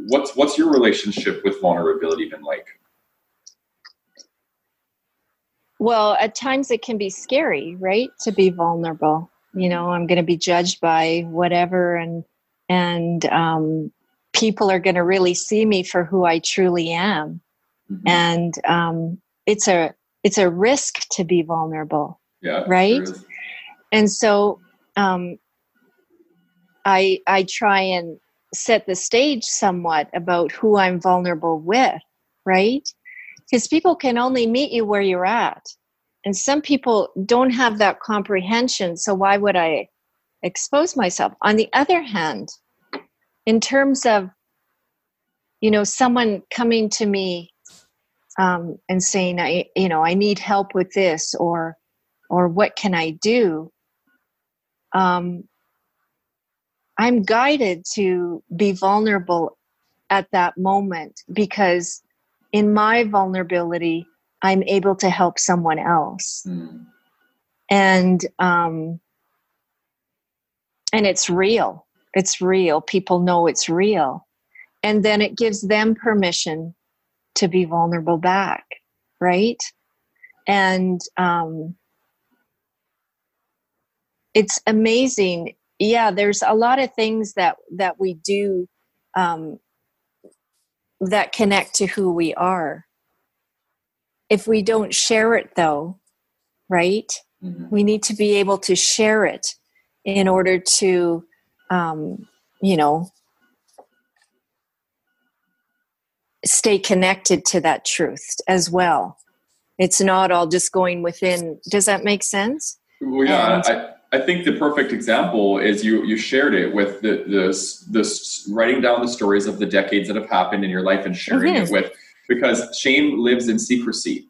what's what's your relationship with vulnerability been like? Well, at times it can be scary, right? To be vulnerable, you know, I'm going to be judged by whatever, and and um, people are going to really see me for who I truly am, mm-hmm. and um, it's a it's a risk to be vulnerable, yeah, right? Sure. And so um, I I try and set the stage somewhat about who I'm vulnerable with, right? Because people can only meet you where you're at. And some people don't have that comprehension, so why would I expose myself? On the other hand, in terms of, you know, someone coming to me um, and saying, I, you know, I need help with this, or or what can I do? Um, I'm guided to be vulnerable at that moment, because in my vulnerability, I'm able to help someone else. Mm. And, um, and it's real. It's real. People know it's real. And then it gives them permission to be vulnerable back. Right. And, um, it's amazing. Yeah, there's a lot of things that, that we do um, that connect to who we are. If we don't share it, though, right? Mm-hmm. We need to be able to share it in order to um, you know, stay connected to that truth as well. It's not all just going within. Does that make sense? Well, yeah, and, I, I think the perfect example is you you shared it with the the, the writing down the stories of the decades that have happened in your life and sharing mm-hmm. it with, because shame lives in secrecy,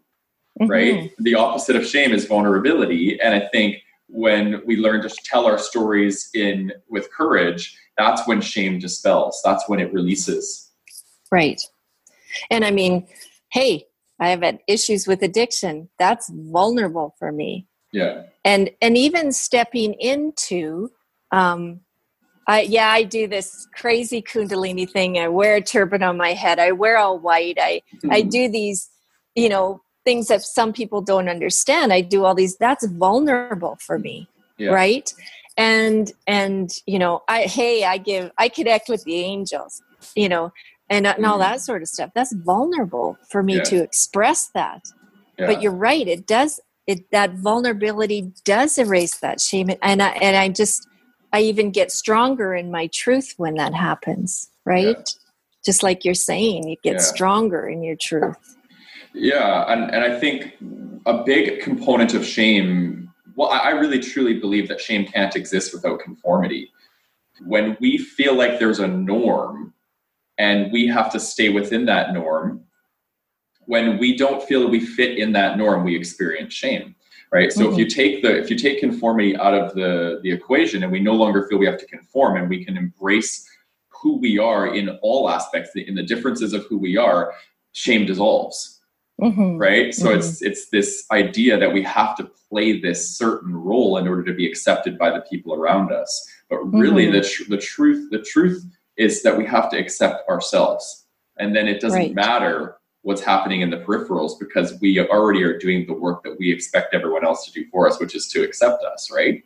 mm-hmm. right? The opposite of shame is vulnerability. And I think when we learn to tell our stories in with courage, that's when shame dispels. That's when it releases. Right. And I mean, hey, I have had issues with addiction. That's vulnerable for me. Yeah. And and even stepping into, um, I yeah, I do this crazy Kundalini thing. I wear a turban on my head. I wear all white. I, mm-hmm. I do these, you know, things that some people don't understand. I do all these. That's vulnerable for me, yeah. right? And, and you know, I hey, I give, I connect with the angels, you know, and, and all that sort of stuff. That's vulnerable for me yeah. to express that. Yeah. But you're right. It does. It, that vulnerability does erase that shame. And I, and I just, I even get stronger in my truth when that happens. Right. Yeah. Just like you're saying, you get yeah. stronger in your truth. Yeah. And, and I think a big component of shame, well, I, I really truly believe that shame can't exist without conformity. When we feel like there's a norm, and we have to stay within that norm. When we don't feel that we fit in that norm, we experience shame, right? So mm-hmm. if you take the if you take conformity out of the, the equation, and we no longer feel we have to conform, and we can embrace who we are in all aspects, in the differences of who we are, shame dissolves, mm-hmm. right? So mm-hmm. it's it's this idea that we have to play this certain role in order to be accepted by the people around us. But really, mm-hmm. the tr- the truth the truth. is that we have to accept ourselves. And then it doesn't right. matter what's happening in the peripherals, because we already are doing the work that we expect everyone else to do for us, which is to accept us, right?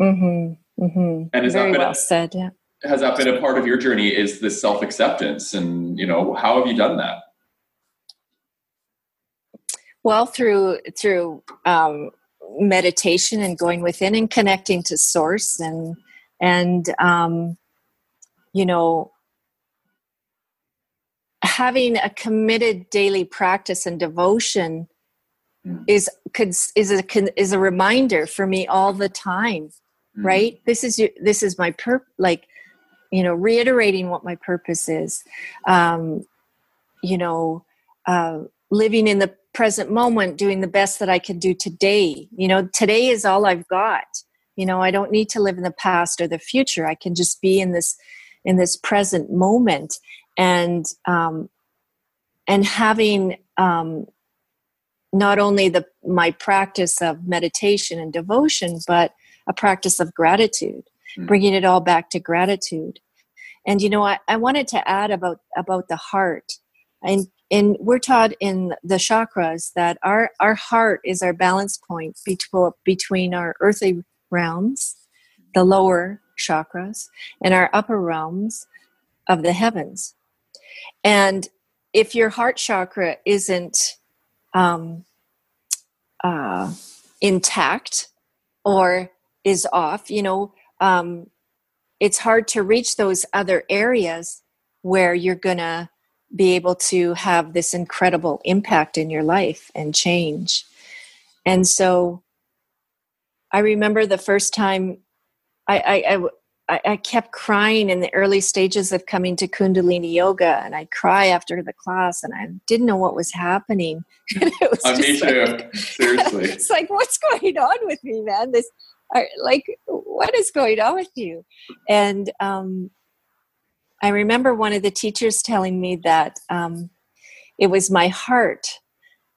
Mm-hmm. Mm-hmm. And has Very that been well a, said, yeah. has that been a part of your journey, is this self-acceptance? And, you know, how have you done that? Well, through through um, meditation and going within and connecting to source and, and um you know, having a committed daily practice and devotion mm. is could is a is a reminder for me all the time, mm. right? This is this is my purpose, like, you know, reiterating what my purpose is, um, you know, uh, living in the present moment, doing the best that I can do today. You know, today is all I've got. You know, I don't need to live in the past or the future. I can just be in this. in this present moment, and um, and having um, not only the my practice of meditation and devotion, but a practice of gratitude, mm-hmm. bringing it all back to gratitude. And, you know, I, I wanted to add about, about the heart. And and we're taught in the chakras that our, our heart is our balance point between, between our earthly realms, the lower chakras, and our upper realms of the heavens. And if your heart chakra isn't um, uh, intact or is off, you know, um, it's hard to reach those other areas where you're going to be able to have this incredible impact in your life and change. And so I remember the first time I, I, I kept crying in the early stages of coming to Kundalini yoga, and I'd cry after the class, and I didn't know what was happening. And it was oh, me too. Like, seriously. It's like, what's going on with me, man? This, like, what is going on with you? And um, I remember one of the teachers telling me that um, it was my heart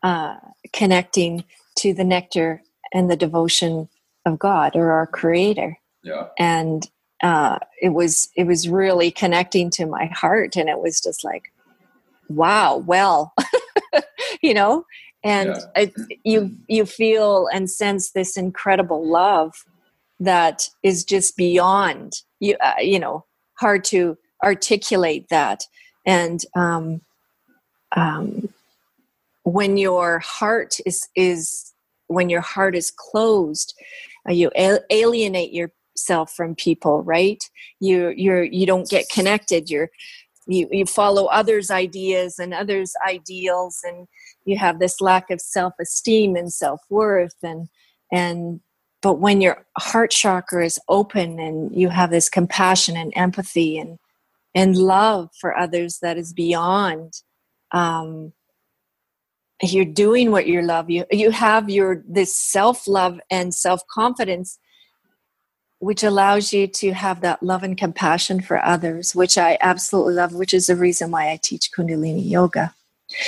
uh, connecting to the nectar and the devotion of God or our Creator. Yeah. And uh, it was it was really connecting to my heart, and it was just like, wow, well, you know, and yeah. I, you you feel and sense this incredible love that is just beyond you, uh, you know, hard to articulate that. And um, um, when your heart is is when your heart is closed, uh, you al- alienate your yourself from people, right? You you're you don't get connected. You're you you follow others' ideas and others' ideals, and you have this lack of self-esteem and self-worth, and and but when your heart chakra is open and you have this compassion and empathy and and love for others that is beyond, um, you're doing what you love. You you have your this self-love and self-confidence, which allows you to have that love and compassion for others, which I absolutely love, which is the reason why I teach Kundalini yoga.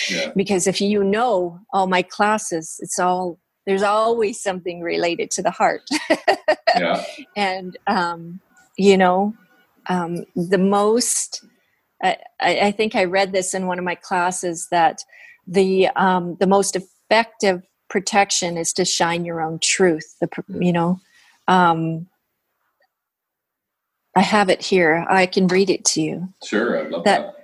Yeah. Because if you know all my classes, it's all, there's always something related to the heart. Yeah. And, um, you know, um, the most, I, I think I read this in one of my classes, that the, um, the most effective protection is to shine your own truth. The, you know, um, I have it here. I can read it to you. Sure. I'd love that. that.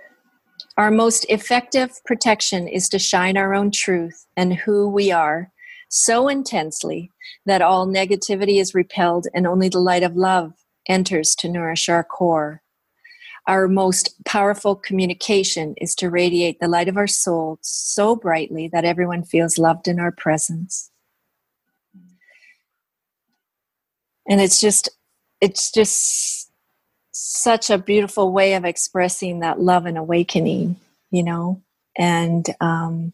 Our most effective protection is to shine our own truth and who we are so intensely that all negativity is repelled and only the light of love enters to nourish our core. Our most powerful communication is to radiate the light of our soul so brightly that everyone feels loved in our presence. And it's just, it's just such a beautiful way of expressing that love and awakening, you know, and, um,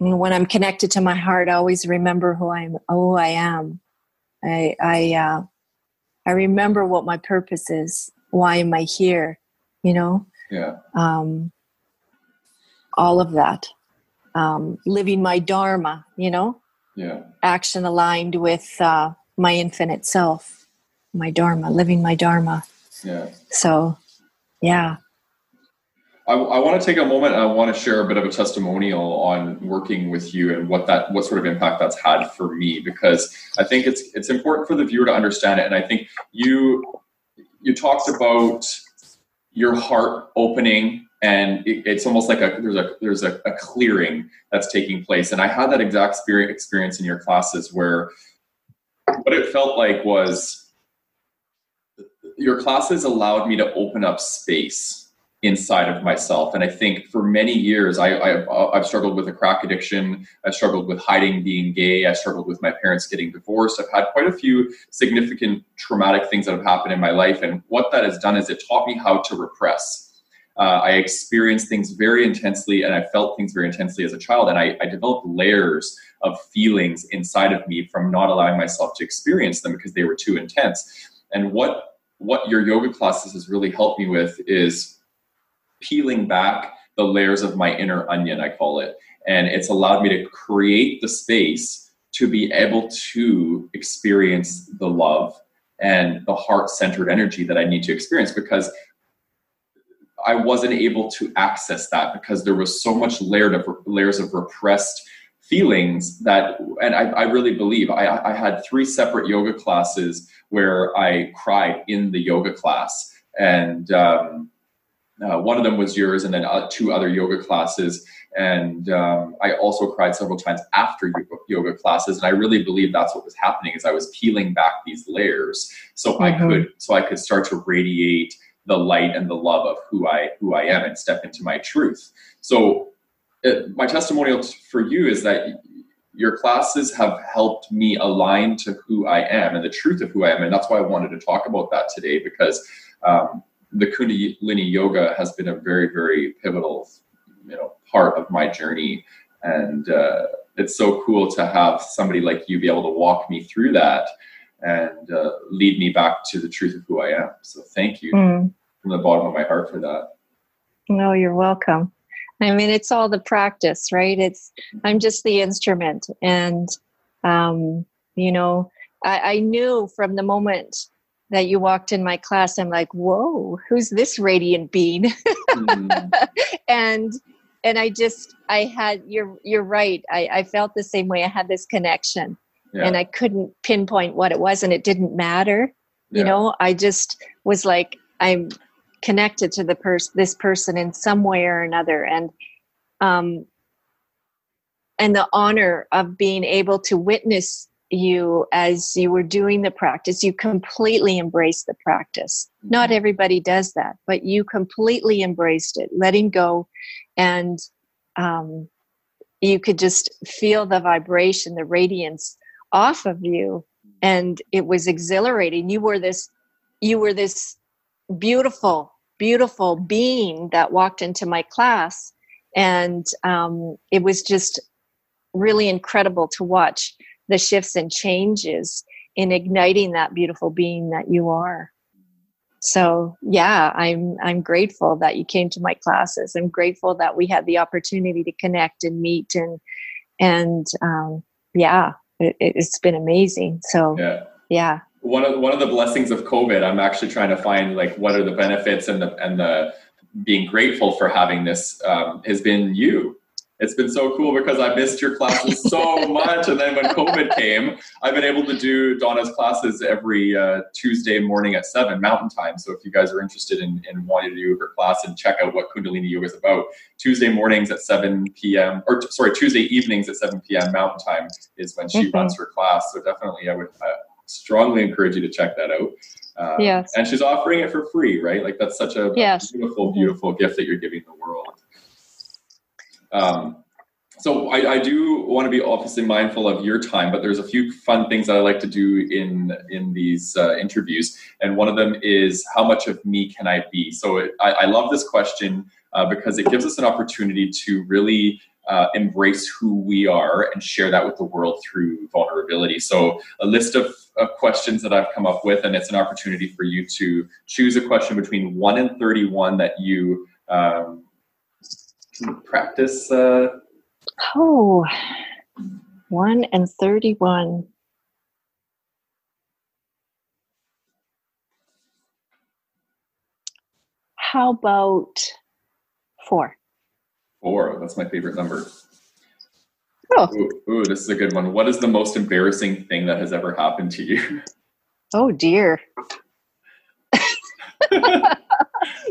when I'm connected to my heart, I always remember who I am. Oh, I am. I, I, uh, I remember what my purpose is. Why am I here? You know, yeah. Um, all of that, um, living my Dharma, you know, yeah. Action aligned with, uh, my infinite self, my Dharma, living my Dharma. Yeah. So, yeah. I, I want to take a moment and I want to share a bit of a testimonial on working with you and what that, what sort of impact that's had for me, because I think it's, it's important for the viewer to understand it. And I think you, you talked about your heart opening, and it, it's almost like a, there's a, there's a, a clearing that's taking place. And I had that exact experience experience in your classes, where what it felt like was your classes allowed me to open up space inside of myself. And I think for many years, I, I've, I've struggled with a crack addiction. I've struggled with hiding being gay. I struggled with my parents getting divorced. I've had quite a few significant traumatic things that have happened in my life. And what that has done is it taught me how to repress. Uh, I experienced things very intensely, and I felt things very intensely as a child. And I, I developed layers of feelings inside of me from not allowing myself to experience them because they were too intense. And what, what your yoga classes has really helped me with is peeling back the layers of my inner onion, I call it. And it's allowed me to create the space to be able to experience the love and the heart-centered energy that I need to experience, because I wasn't able to access that because there was so much layered of layers of repressed feelings that, and I, I really believe I, I had three separate yoga classes where I cried in the yoga class. And, um, uh, one of them was yours, and then uh, two other yoga classes. And, um, I also cried several times after yoga classes. And I really believe that's what was happening, is I was peeling back these layers. So mm-hmm. I could, so I could start to radiate the light and the love of who I, who I am, and step into my truth. So it, my testimonial for you is that your classes have helped me align to who I am and the truth of who I am. And that's why I wanted to talk about that today, because um, the Kundalini yoga has been a very, very pivotal, you know, part of my journey. And uh, it's so cool to have somebody like you be able to walk me through that and uh, lead me back to the truth of who I am. So thank you. Mm. From the bottom of my heart for that. No, you're welcome. I mean, it's all the practice, right? It's, I'm just the instrument. And, um, you know, I, I knew from the moment that you walked in my class, I'm like, whoa, who's this radiant being? Mm. and, and I just, I had, you're, you're right. I, I felt the same way. I had this connection, yeah. And I couldn't pinpoint what it was, and it didn't matter. Yeah. You know, I just was like, I'm connected to the person, this person in some way or another. And, um, and the honor of being able to witness you, as you were doing the practice, you completely embraced the practice. Not everybody does that, but you completely embraced it, letting go. And um, you could just feel the vibration, the radiance off of you. And it was exhilarating. You were this, you were this beautiful, beautiful being that walked into my class. And um, it was just really incredible to watch the shifts and changes in igniting that beautiful being that you are. So yeah, I'm I'm grateful that you came to my classes. I'm grateful that we had the opportunity to connect and meet, and and um, yeah, it, it's been amazing. So yeah. yeah, one of one of the blessings of COVID, I'm actually trying to find like what are the benefits and the and the being grateful for having this um, has been you. It's been so cool because I missed your classes so much. And then when COVID came, I've been able to do Donna's classes every uh, Tuesday morning at seven Mountain Time. So if you guys are interested in, in wanting to do her class and check out what Kundalini Yoga is about, Tuesday mornings at seven p.m. or t- sorry, Tuesday evenings at seven p.m. Mountain Time is when she mm-hmm. runs her class. So definitely I would uh, strongly encourage you to check that out. Um, yes. And she's offering it for free, right? Like that's such a yes. beautiful, beautiful mm-hmm. gift that you're giving the world. Um, so I, I do want to be obviously mindful of your time, but there's a few fun things that I like to do in, in these uh, interviews. And one of them is how much of me can I be? So it, I, I love this question uh, because it gives us an opportunity to really uh, embrace who we are and share that with the world through vulnerability. So a list of, of questions that I've come up with, and it's an opportunity for you to choose a question between one and thirty-one that you, um, practice uh oh one and thirty-one. How about four four? That's my favorite number. Oh, ooh, ooh, this is a good one. What is the most embarrassing thing that has ever happened to you? Oh dear.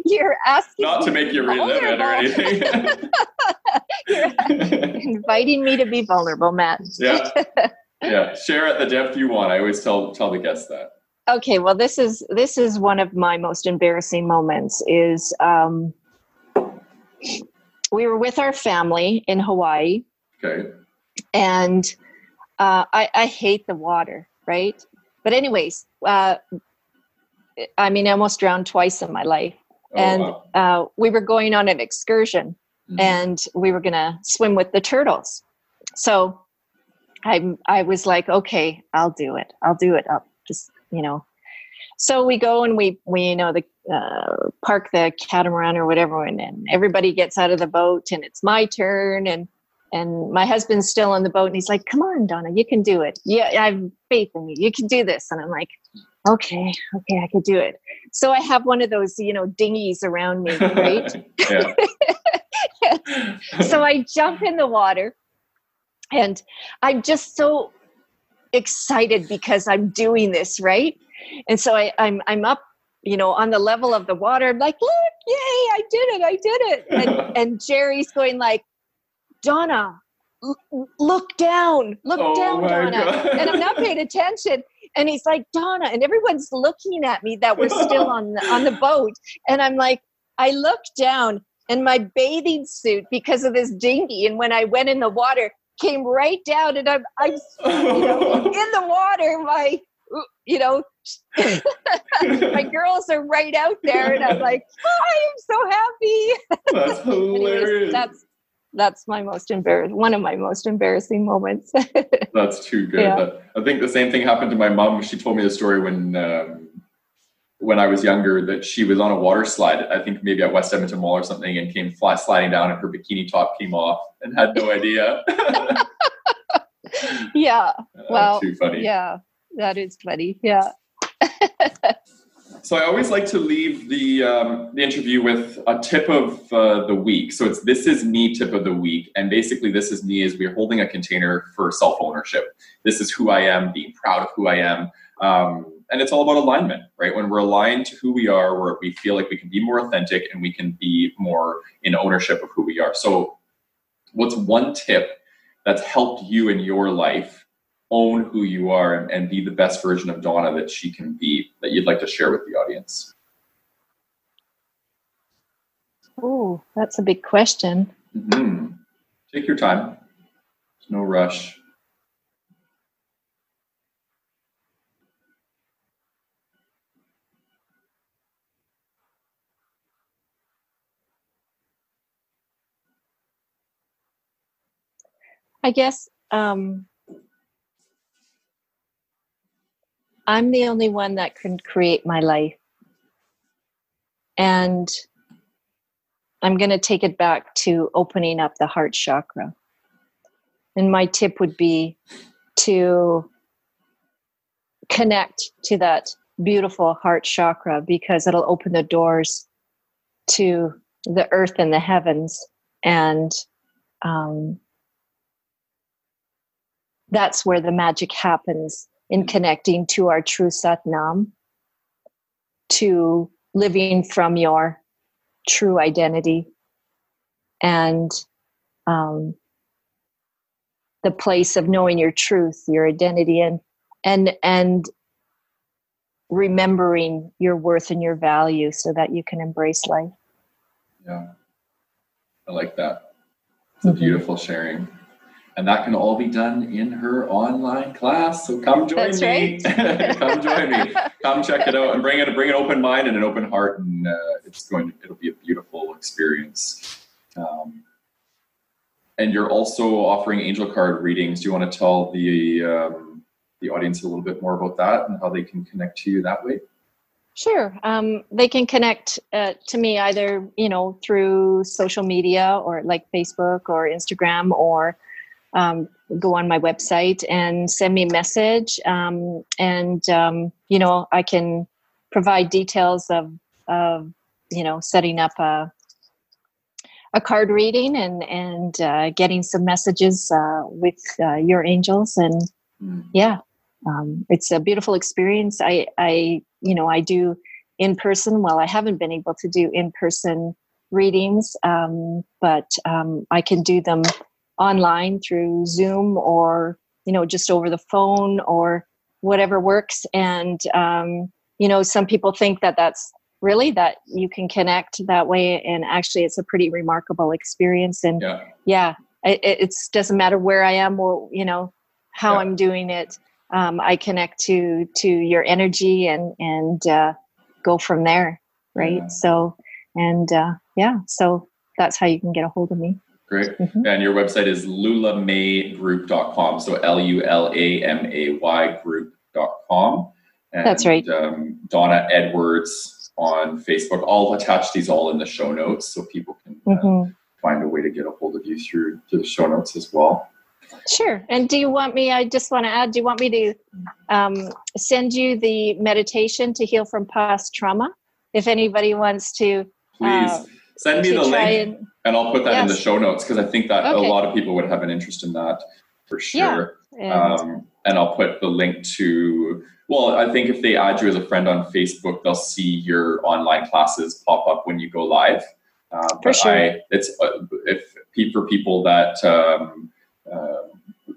You're asking not to make you relive it or anything. You're inviting me to be vulnerable, Matt. yeah, yeah. Share at the depth you want. I always tell tell the guests that. Okay, well, this is this is one of my most embarrassing moments. Is um, we were with our family in Hawaii. Okay. And uh, I, I hate the water, right? But anyways. Uh, I mean, I almost drowned twice in my life. Oh, and wow. uh, we were going on an excursion mm-hmm. and we were going to swim with the turtles. So I I was like, okay, I'll do it. I'll do it. I'll just, you know. So we go and we, we you know, the uh, park the catamaran or whatever, and, and everybody gets out of the boat and it's my turn. And, and my husband's still on the boat and he's like, come on, Donna, you can do it. Yeah, I have faith in you. You can do this. And I'm like, okay, okay, I could do it. So I have one of those, you know, dinghies around me, right? So I jump in the water and I'm just so excited because I'm doing this, right? And so I, I'm I'm up, you know, on the level of the water. I'm like, look, yay, I did it, I did it. And, and Jerry's going like, Donna, l- look down, look oh down, Donna. God. And I'm not paying attention. And he's like, Donna, and everyone's looking at me that we're still on the, on the boat. And I'm like, I look down and my bathing suit, because of this dinghy, and when I went in the water, came right down, and I'm, I'm you know, in the water. My, you know, my girls are right out there, and I'm like, oh, I am so happy. That's hilarious. Anyways, that's That's my most embarrassing, one of my most embarrassing moments. That's too good. Yeah. I think the same thing happened to my mom. She told me the story when um, when I was younger that she was on a water slide, I think maybe at West Edmonton Mall or something, and came flat sliding down and her bikini top came off and had no idea. Yeah. Well, too funny. Yeah, that is funny. Yeah. So I always like to leave the, um, the interview with a tip of uh, the week. So it's this is me tip of the week. And basically this is me is we're holding a container for self-ownership. This is who I am, being proud of who I am. Um, and it's all about alignment, right? When we're aligned to who we are, where we feel like we can be more authentic and we can be more in ownership of who we are. So what's one tip that's helped you in your life own who you are and, and be the best version of Donna that she can be, that you'd like to share with the audience? Oh, that's a big question. Mm-hmm. Take your time. There's no rush. I guess um, I'm the only one that can create my life. And I'm going to take it back to opening up the heart chakra. And my tip would be to connect to that beautiful heart chakra, because it'll open the doors to the earth and the heavens. And um, that's where the magic happens, in connecting to our true Sat Nam, to living from your true identity, and um, the place of knowing your truth, your identity, and and and remembering your worth and your value, so that you can embrace life. Yeah, I like that. It's a mm-hmm. beautiful sharing, and that can all be done in her online class. So come join That's me. Right. Come join me. Come check it out, and bring it. Bring an open mind and an open heart, and uh, it's going. It'll be a beautiful experience. Um, And you're also offering angel card readings. Do you want to tell the um, the audience a little bit more about that and how they can connect to you that way? Sure. Um, they can connect uh, to me either, you know, through social media, or like Facebook or Instagram, or um, go on my website and send me a message. Um, and, um, you know, I can provide details of, of you know, setting up a, a card reading and and uh, getting some messages uh, with uh, your angels, and mm-hmm. yeah, um, it's a beautiful experience. I I you know I do in person. Well, I haven't been able to do in person readings, um, but um, I can do them online through Zoom, or you know just over the phone, or whatever works. And um, you know some people think that that's really that you can connect that way, and actually it's a pretty remarkable experience. And yeah, yeah it it's, doesn't matter where I am or you know how yeah. I'm doing it, um I connect to to your energy and and uh go from there, right? Yeah. So and uh yeah so that's how you can get a hold of me. Great. Mm-hmm. And your website is lula may group dot com, so L U L A M A Y group dot com. And, that's right. um Donna Edwards on Facebook. I'll attach these all in the show notes so people can uh, mm-hmm. find a way to get a hold of you through to the show notes as well. Sure. And do you want me, I just want to add, do you want me to um, send you the meditation to heal from past trauma? If anybody wants to. Please uh, send me the link and, and I'll put that yes. in the show notes, because I think that okay. a lot of people would have an interest in that for sure. Yeah. And, um, and I'll put the link to, well, I think if they add you as a friend on Facebook, they'll see your online classes pop up when you go live. Uh, for but sure. I, it's uh, if for people that um, uh,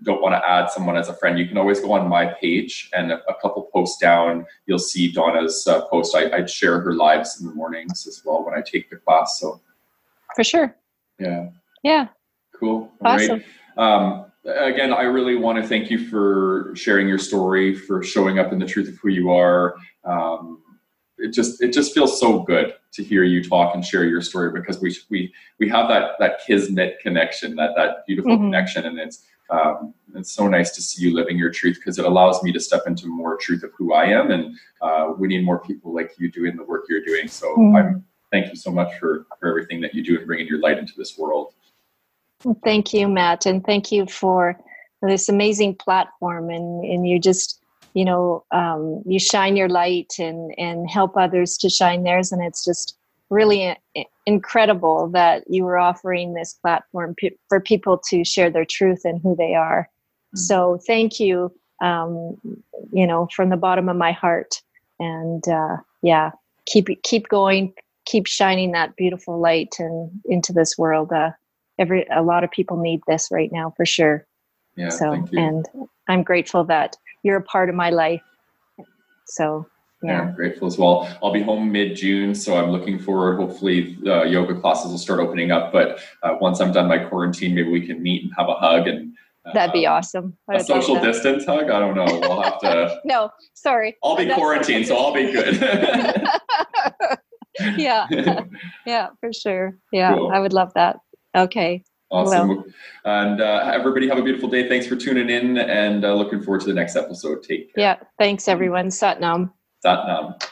don't want to add someone as a friend, you can always go on my page, and a, a couple posts down, you'll see Donna's uh, post. I, I share her lives in the mornings as well when I take the class. So, for sure. Yeah. Yeah. Cool. Awesome. All right. Um, Again, I really want to thank you for sharing your story, for showing up in the truth of who you are. Um, it just it just feels so good to hear you talk and share your story, because we we we have that that kismet connection, that that beautiful mm-hmm. connection, and it's um, it's so nice to see you living your truth, because it allows me to step into more truth of who I am, and uh, we need more people like you doing the work you're doing. So mm-hmm. I'm thank you so much for for everything that you do and bringing your light into this world. Thank you, Matt, and thank you for this amazing platform. And, and you just, you know, um, you shine your light and, and help others to shine theirs. And it's just really incredible that you were offering this platform pe- for people to share their truth and who they are. Mm-hmm. So thank you, um, you know, from the bottom of my heart. And uh, yeah, keep keep going, keep shining that beautiful light and into this world. Uh, Every a lot of people need this right now for sure. Yeah, so, thank you. And I'm grateful that you're a part of my life. So, yeah. yeah I'm grateful as well. I'll be home mid-June, so I'm looking forward. Hopefully, uh, yoga classes will start opening up. But uh, once I'm done my quarantine, maybe we can meet and have a hug and uh, that'd be awesome. A social like distance hug? I don't know. We'll have to. No, sorry. I'll be quarantined, so I'll be good. Yeah, yeah, for sure. Yeah, cool. I would love that. Okay. Awesome. Well. And uh, everybody have a beautiful day. Thanks for tuning in and uh, looking forward to the next episode. Take care. Yeah. Thanks everyone. Sat Nam. Sat Nam.